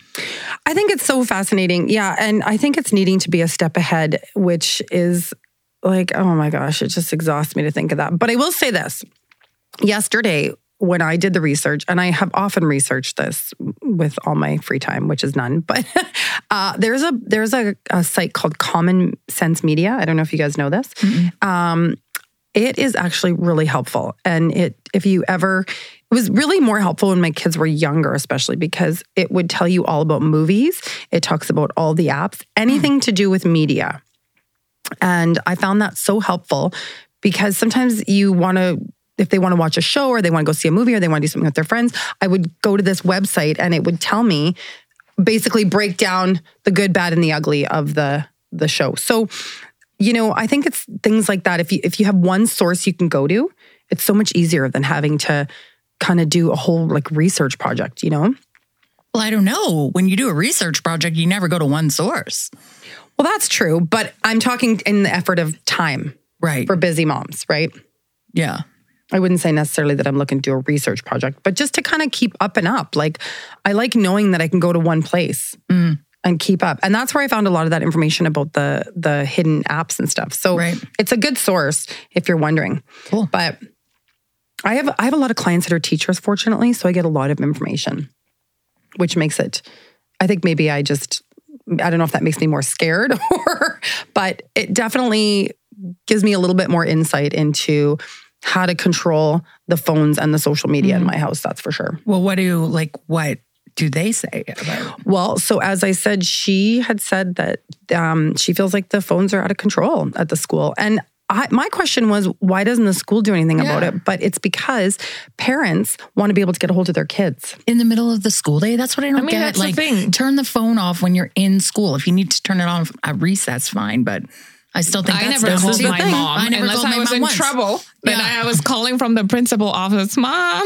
I think it's so fascinating. Yeah. And I think it's needing to be a step ahead, which is like, oh my gosh, it just exhausts me to think of that. But I will say this. Yesterday, when I did the research, and I have often researched this with all my free time, which is none, but there's a site called Common Sense Media. I don't know if you guys know this. Mm-hmm. It is actually really helpful. And it was really more helpful when my kids were younger, especially because it would tell you all about movies. It talks about all the apps, anything to do with media. And I found that so helpful because sometimes if they want to watch a show or they want to go see a movie or they want to do something with their friends, I would go to this website and it would tell me, basically break down the good, bad, and the ugly of the show. So, you know, I think it's things like that. If you have one source you can go to, it's so much easier than having to kind of do a whole like research project, you know? Well, I don't know. When you do a research project, you never go to one source. Well, that's true. But I'm talking in the effort of time. Right. For busy moms, right? Yeah. I wouldn't say necessarily that I'm looking to do a research project, but just to kind of keep up and up. Like, I like knowing that I can go to one place and keep up. And that's where I found a lot of that information about the hidden apps and stuff. So It's a good source if you're wondering. Cool. But I have a lot of clients that are teachers, fortunately, so I get a lot of information, which makes it, I think maybe I don't know if that makes me more scared but it definitely gives me a little bit more insight into how to control the phones and the social media in my house, that's for sure. Well, what do they say about it? Well, so as I said, she had said that she feels like the phones are out of control at the school. And my question was, why doesn't the school do anything about it? But it's because parents want to be able to get a hold of their kids. In the middle of the school day? That's what I don't get. That's like, the thing. Turn the phone off when you're in school. If you need to turn it on at recess, fine, but I still think I never told my mom. Unless I was in trouble. Then I was calling from the principal office. Mom.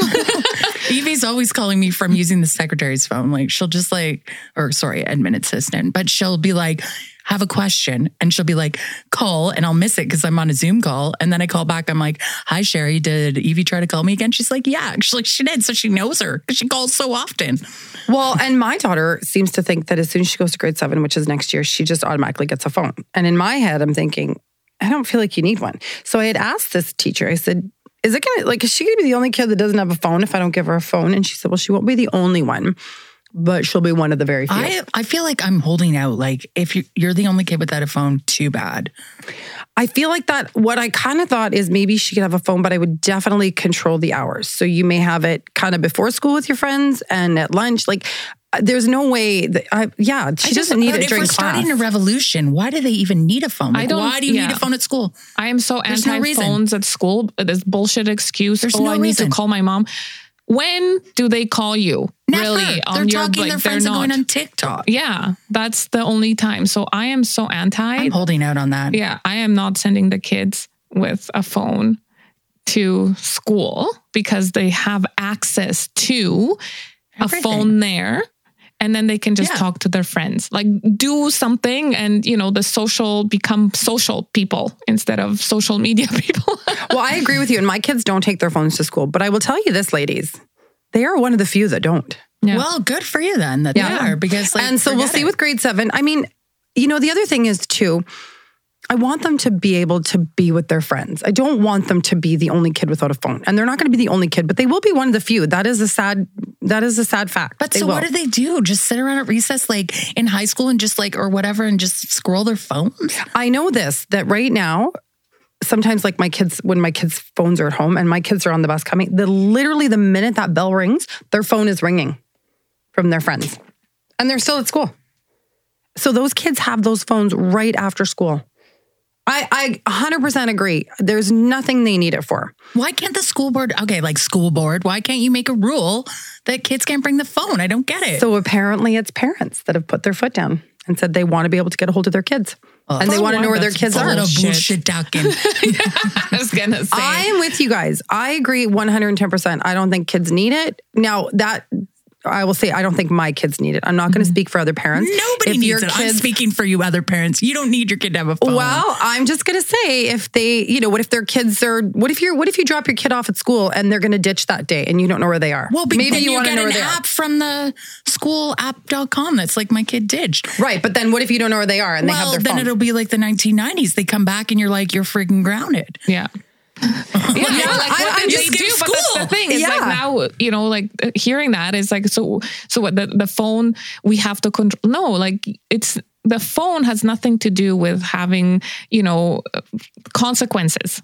Evie's always calling me from using the secretary's phone. Like she'll just like, or sorry, admin assistant, but she'll be like, have a question, and she'll be like, call, and I'll miss it because I'm on a Zoom call. And then I call back. I'm like, hi, Sherry, did Evie try to call me again? She's like, yeah, actually she did. So she knows her because she calls so often. Well, and my daughter seems to think that as soon as she goes to grade 7, which is next year, she just automatically gets a phone. And in my head, I'm thinking, I don't feel like you need one. So I had asked this teacher, I said, is she going to be the only kid that doesn't have a phone if I don't give her a phone? And she said, well, she won't be the only one, but she'll be one of the very few. I feel like I'm holding out. Like, if you're the only kid without a phone, too bad. I feel like that. What I kind of thought is maybe she could have a phone, but I would definitely control the hours. So you may have it kind of before school with your friends and at lunch. Like, there's no way that she doesn't need it during class. If we're starting a revolution, why do they even need a phone? Why do you need a phone at school? I am so anti-phones at school. This bullshit excuse. I need to call my mom. When do they call you? Never. Really? They're talking to their friends and going on TikTok. Yeah, that's the only time. So I am so anti. I'm holding out on that. Yeah, I am not sending the kids with a phone to school because they have access to everything. A phone there. And then they can just talk to their friends, like do something and, become social people instead of social media people. Well, I agree with you. And my kids don't take their phones to school, but I will tell you this, ladies, they are one of the few that don't. Yeah. Well, good for you then that they are because and so we'll see with grade 7. I mean, the other thing is too, I want them to be able to be with their friends. I don't want them to be the only kid without a phone. And they're not going to be the only kid, but they will be one of the few. That is a sad fact. But so what do they do? Just sit around at recess, like in high school and just like, or whatever, and just scroll their phones? I know that right now, sometimes like when my kids' phones are at home and my kids are on the bus coming, literally the minute that bell rings, their phone is ringing from their friends and they're still at school. So those kids have those phones right after school. I 100% agree. There's nothing they need it for. Why can't the school board, why can't you make a rule that kids can't bring the phone? I don't get it. So apparently it's parents that have put their foot down and said they want to be able to get a hold of their kids. And they want to know where their kids are. Bullshit talking. I was going to say. I'm with you guys. I agree 110%. I don't think kids need it. Now that... I will say, I don't think my kids need it. I'm not going to speak for other parents. Nobody needs it. I'm speaking for you other parents. You don't need your kid to have a phone. Well, I'm just going to say if they, what if you drop your kid off at school and they're going to ditch that day and you don't know where they are? Well, because maybe you want to know where they are. You get an app from the schoolapp.com that's like my kid ditched. Right, but then what if you don't know where they are and they have their phone? Well, then it'll be like the 1990s. They come back and you're like, you're freaking grounded. Yeah. But that's the thing. It's like now, hearing that is like, so what the phone, we have to control. No, it's the phone has nothing to do with having, consequences.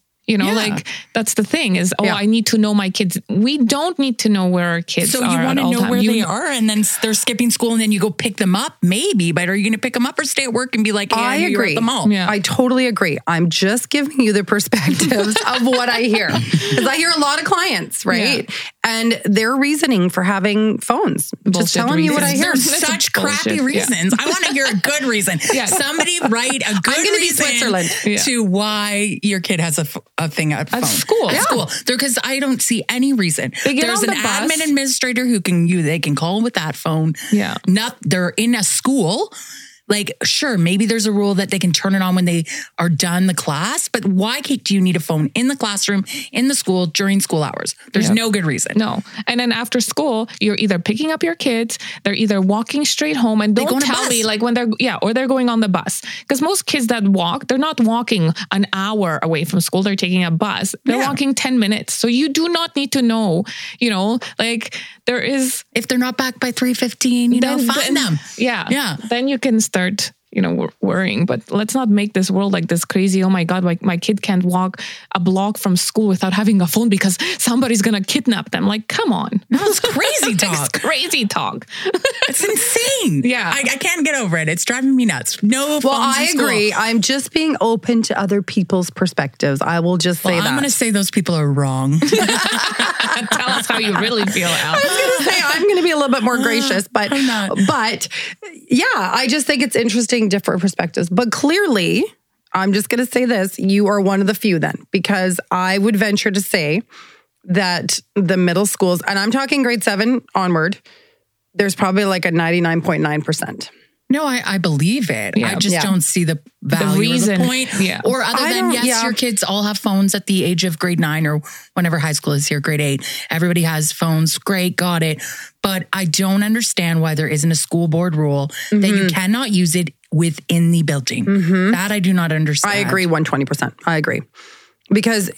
That's the thing is, I need to know my kids. We don't need to know where our kids are. So you want to know where they are and then they're skipping school and then you go pick them up maybe, but are you going to pick them up or stay at work and be like, hey, I agree. You're at the mall? Yeah. I totally agree. I'm just giving you the perspectives of what I hear. Because I hear a lot of clients, right? Yeah. And their reasoning for having phones. Bullshit just telling reasons. You what I hear. There's such crappy reasons. I want to hear a good reason. Yeah. Somebody write a good reason to why your kid has a thing at phone. At school. Because I don't see any reason. There's an admin administrator who they can call with that phone. Yeah. They're in a school. Like, sure, maybe there's a rule that they can turn it on when they are done the class, but why do you need a phone in the classroom, in the school, during school hours? There's no good reason. No. And then after school, you're either picking up your kids, they're either walking straight home, and don't tell me like when or they're going on the bus. Because most kids that walk, they're not walking an hour away from school, they're taking a bus. They're walking 10 minutes. So you do not need to know, if they're not back by 3:15, find them. Yeah. Yeah. Then you can start worrying, but let's not make this world like this crazy, oh my God, my kid can't walk a block from school without having a phone because somebody's gonna kidnap them. Like, come on. That's crazy talk. It's crazy talk. It's insane. Yeah. I can't get over it. It's driving me nuts. No phones. Well, I agree. I'm just being open to other people's perspectives. I will just say that. I'm gonna say those people are wrong. Tell us how you really feel, Al. I was gonna say, I'm gonna be a little bit more gracious, but yeah, I just think it's interesting different perspectives. But clearly, I'm just going to say this, you are one of the few then, because I would venture to say that the middle schools, and I'm talking grade 7 onward, there's probably like a 99.9%. No, I believe it. Yeah. I just don't see the reason. Or the point. Yeah. Or other than, yes, your kids all have phones at the age of grade 9 or whenever high school is here, grade 8. Everybody has phones. Great. Got it. But I don't understand why there isn't a school board rule that you cannot use it within the building. Mm-hmm. That I do not understand. I agree 120%. I agree. Because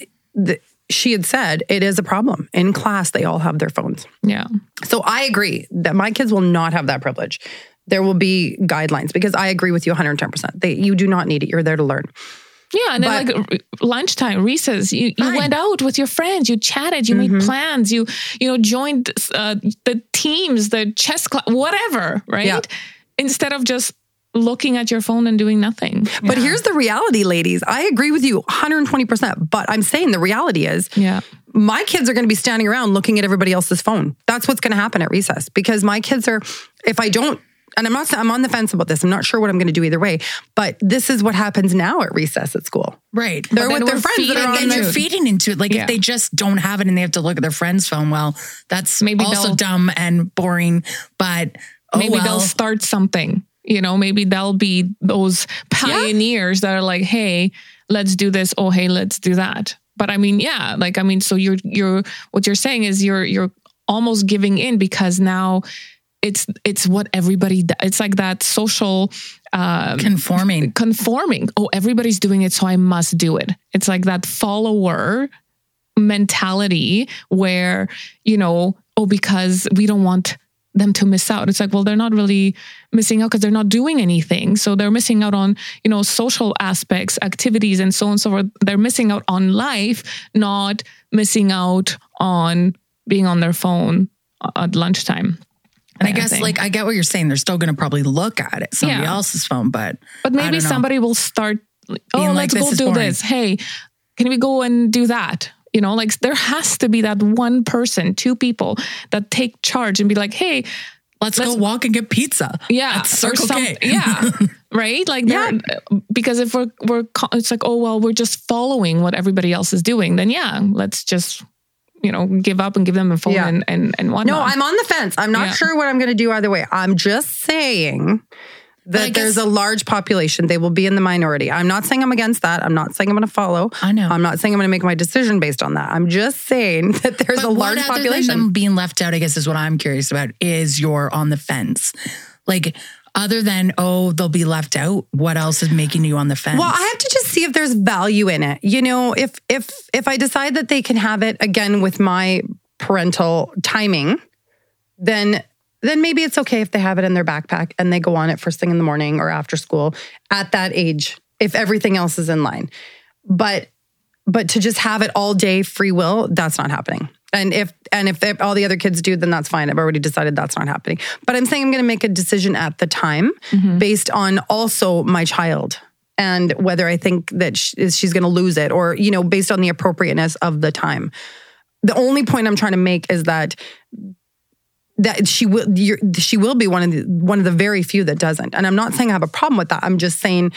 she had said it is a problem. In class, they all have their phones. Yeah. So I agree that my kids will not have that privilege. There will be guidelines because I agree with you 110%. You do not need it. You're there to learn. Yeah. And then lunchtime, recess, you went out with your friends, you chatted, you made plans, you joined the teams, the chess club, whatever, right? Yeah. Instead of just looking at your phone and doing nothing. But here's the reality, ladies. I agree with you 120%, but I'm saying the reality is my kids are going to be standing around looking at everybody else's phone. That's what's going to happen at recess because my kids are, if I don't, and I'm on the fence about this. I'm not sure what I'm going to do either way. But this is what happens now at recess at school. Right. They're with their friends. And then you're feeding into it. Like if they just don't have it and they have to look at their friend's phone, well, that's maybe also dumb and boring. But maybe they'll start something. You know, maybe they'll be those pioneers that are like, hey, let's do this. Oh, hey, let's do that. But I mean, so you're what you're saying is you're almost giving in because now it's what everybody does. It's like that social conforming. Oh, everybody's doing it, so I must do it. It's like that follower mentality where, because we don't want them to miss out. It's like, well, they're not really missing out because they're not doing anything. So they're missing out on, social aspects, activities, and so on and so forth. They're missing out on life, not missing out on being on their phone at lunchtime. And I guess I get what you're saying. They're still going to probably look at it, somebody else's phone, but maybe somebody will start, let's go do this. Hey, can we go and do that? There has to be that one person, two people that take charge and be like, hey, let's go walk and get pizza. Yeah. At Circle K. Yeah. Right. Like, because if it's like, oh, well, we're just following what everybody else is doing. Then let's just, give up and give them a phone and whatnot. No, I'm on the fence. I'm not sure what I'm going to do either way. I'm just saying that there's a large population. They will be in the minority. I'm not saying I'm against that. I'm not saying I'm going to follow. I know. I'm not saying I'm going to make my decision based on that. I'm just saying that there's a large population. Than them being left out, I guess, is what I'm curious about, is you're on the fence. Like, other than, oh, they'll be left out, what else is making you on the fence? Well, I have to just see if there's value in it. If I decide that they can have it, again, with my parental timing, then maybe it's okay if they have it in their backpack and they go on it first thing in the morning or after school at that age, if everything else is in line. But to just have it all day free will, that's not happening. And if all the other kids do, then that's fine. I've already decided that's not happening. But I'm saying I'm going to make a decision at the time based on also my child and whether I think that she's going to lose it or, based on the appropriateness of the time. The only point I'm trying to make is that she will be one of the very few that doesn't. And I'm not saying I have a problem with that. I'm just saying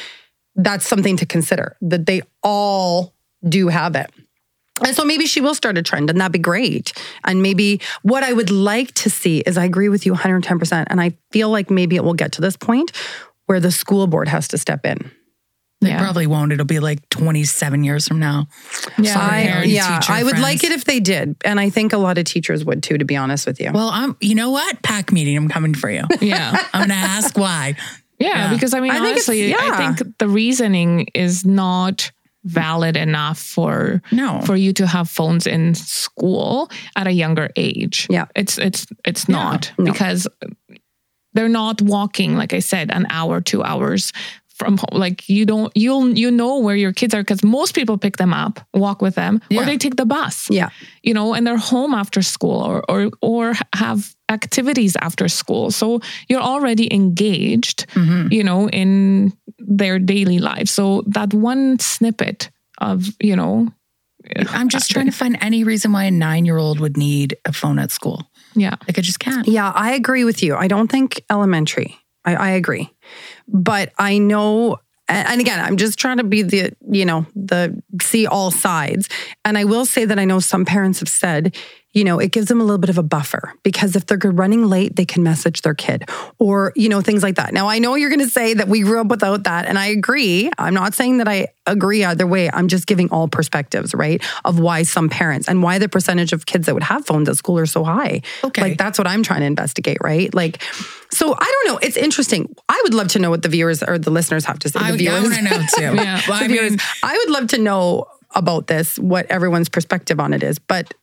that's something to consider, that they all do have it. And so maybe she will start a trend and that'd be great. And maybe what I would like to see is, I agree with you 110%. And I feel like maybe it will get to this point where the school board has to step in. They probably won't. It'll be like 27 years from now. Yeah, I would like it if they did. And I think a lot of teachers would too, to be honest with you. Well, you know what? PAC meeting, I'm coming for you. Yeah. I'm going to ask why. Yeah, because I think the reasoning is not valid enough for you to have phones in school at a younger age. Yeah. It's not because they're not walking, like I said, an hour, 2 hours from home. Like you'll where your kids are because most people pick them up, walk with them, or they take the bus. Yeah. And they're home after school or have activities after school. So you're already engaged, in their daily life. So that one snippet of, I'm just trying to find any reason why a 9-year-old would need a phone at school. Yeah. Like I just can't. Yeah, I agree with you. I don't think elementary. I agree. But I know And again, I'm just trying to be the, you know, the see all sides. And I will say that I know some parents have said, you know, it gives them a little bit of a buffer because if they're running late, they can message their kid or, you know, things like that. Now, I know you're going to say that we grew up without that. And I agree. I'm not saying that I agree either way. I'm just giving all perspectives, right? Of why some parents and why the percentage of kids that would have phones at school are so high. Okay. Like, that's what I'm trying to investigate, right? Like, so I don't know. It's interesting. I would love to know what the viewers or the listeners have to say. The viewers. I want to know too. Yeah. Well, I would love to know about this, what everyone's perspective on it is. But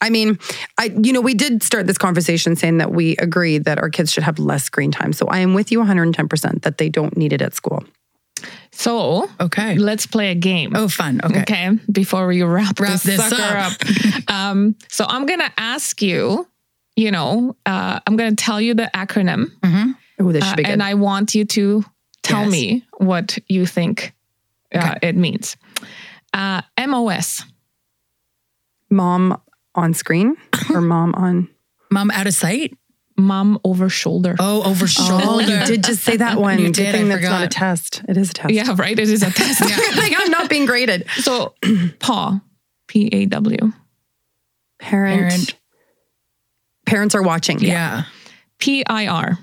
I mean, we did start this conversation saying that we agree that our kids should have less screen time. So I am with you 110% that they don't need it at school. So, okay, let's play a game. Oh, fun. Okay. Before we wrap this sucker up. So I'm going to ask you, I'm going to tell you the acronym. Mm-hmm. Ooh, this should be good. And I want you to tell me what you think it means. MOS. Mom on screen or mom out of sight? Mom over shoulder. Oh, over shoulder. Oh, you did just say that one. You did. That's not a test. It is a test. Yeah, right. It is a test. Like, I'm not being graded. So PAW, P-A-W. Parent. Parents are watching. Yeah. P-I-R.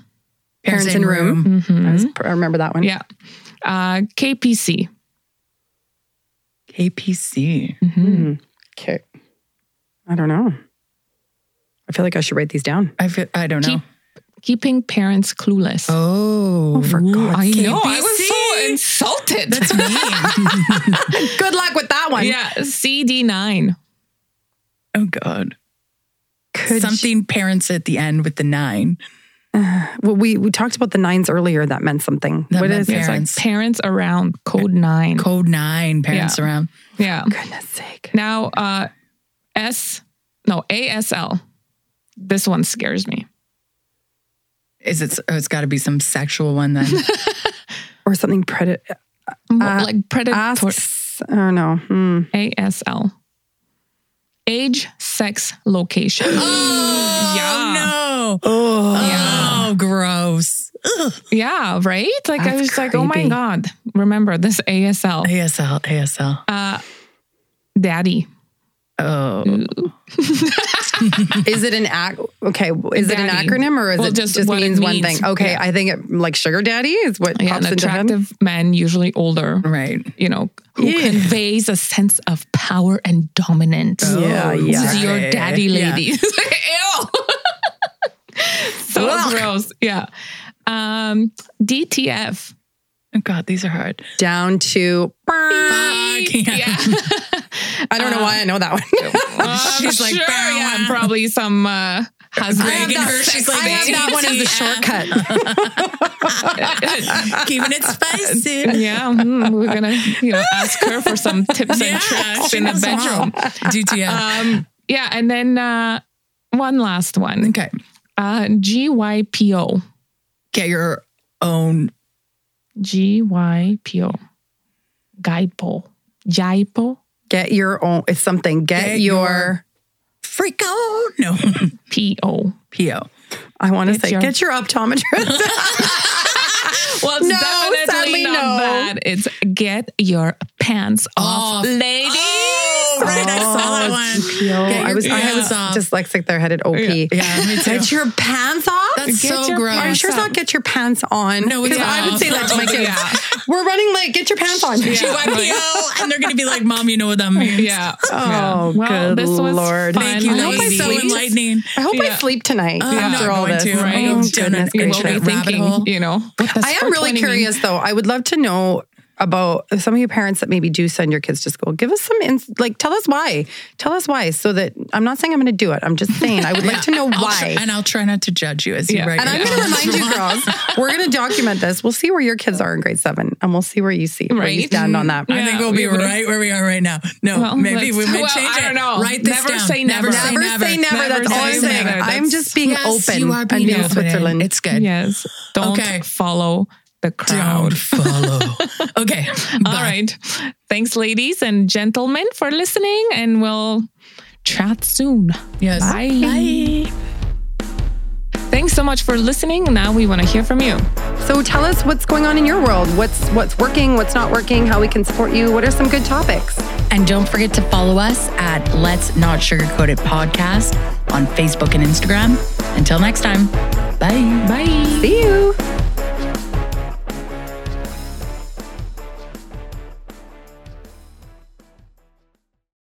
Parents in room. Mm-hmm. I remember that one. Yeah. KPC. KPC. Mm-hmm. Okay. I don't know. I feel like I should write these down. I don't know. Keeping parents clueless. Oh for God's sake. I know. I was so insulted. That's mean. Good luck with that one. Yeah. CD9. Oh God. Parents at the end with the 9. Well, we talked about the 9s earlier. That meant something. That meant parents. It's like parents around. Code 9. Code 9. Parents around. Yeah. Goodness sake. Now, ASL. This one scares me. Is it? Oh, it's got to be some sexual one then, or something like predator. Oh no. ASL. Age, sex, location. Oh yeah. No. Oh, yeah. Oh gross. Ugh. Yeah. Right. Like that's I was creepy. Like, oh my God. Remember this ASL. ASL. Daddy. Oh, is it an act? Okay, is daddy. It an acronym or is well, it just means one thing? Okay, yeah. I think it like sugar daddy is what pops into him. Attractive men, usually older, right? Who conveys a sense of power and dominance. Oh, yeah. This is your daddy lady. Yeah. Ew, so gross. Yeah, DTF. Oh God, these are hard. Down to I don't know why I know that one. She's like, probably some husband. I have that one as a shortcut. Keeping it spicy. Yeah, we're gonna ask her for some tips and trash in the bedroom. Yeah, and then one last one. Okay, GYPO. Get your own. GYPO. Gaipo. Jaipo. Get your own. It's something. Get your freak out. No. P-O. P-O. I want to say, get your optometrist. Well, it's definitely not that. It's get your pants off, ladies. Oh, right. I saw that one. P-O. I was dyslexic there, headed OP. Yeah, me too. Get your pants off? That's so gross. Are you sure it's not get your pants on? No, because I would say that to my kids. Yeah. We're running late. Get your pants on. GYPO, and they're going to be like, Mom, you know what that means. Yeah. Oh, well, good Lord. Thank you. I hope I so enlightening. I hope I sleep tonight after all this. Right? Oh, goodness gracious. I am really curious, though. I would love to know about some of your parents that maybe do send your kids to school. Give us some, tell us why. So that, I'm not saying I'm going to do it. I'm just saying, I would like to know why. And I'll try not to judge you as you write it. And I'm going to remind you girls, we're going to document this. We'll see where your kids are in grade 7 and we'll see where you stand on that. Yeah. I think we'll be right where we are right now. No, maybe we may change it. I don't know. Write this down. Say never. Never say never. That's all I'm saying. I'm just being open. You are being open. Switzerland. It's good. Yes. Don't follow the crowd. Don't follow. Okay. Bye. All right. Thanks, ladies and gentlemen, for listening, and we'll chat soon. Yes. Bye. Bye. Thanks so much for listening. Now we want to hear from you. So tell us what's going on in your world. What's working, what's not working, how we can support you. What are some good topics? And don't forget to follow us at Let's Not Sugarcoat It Podcast on Facebook and Instagram. Until next time. Bye. Bye. See you.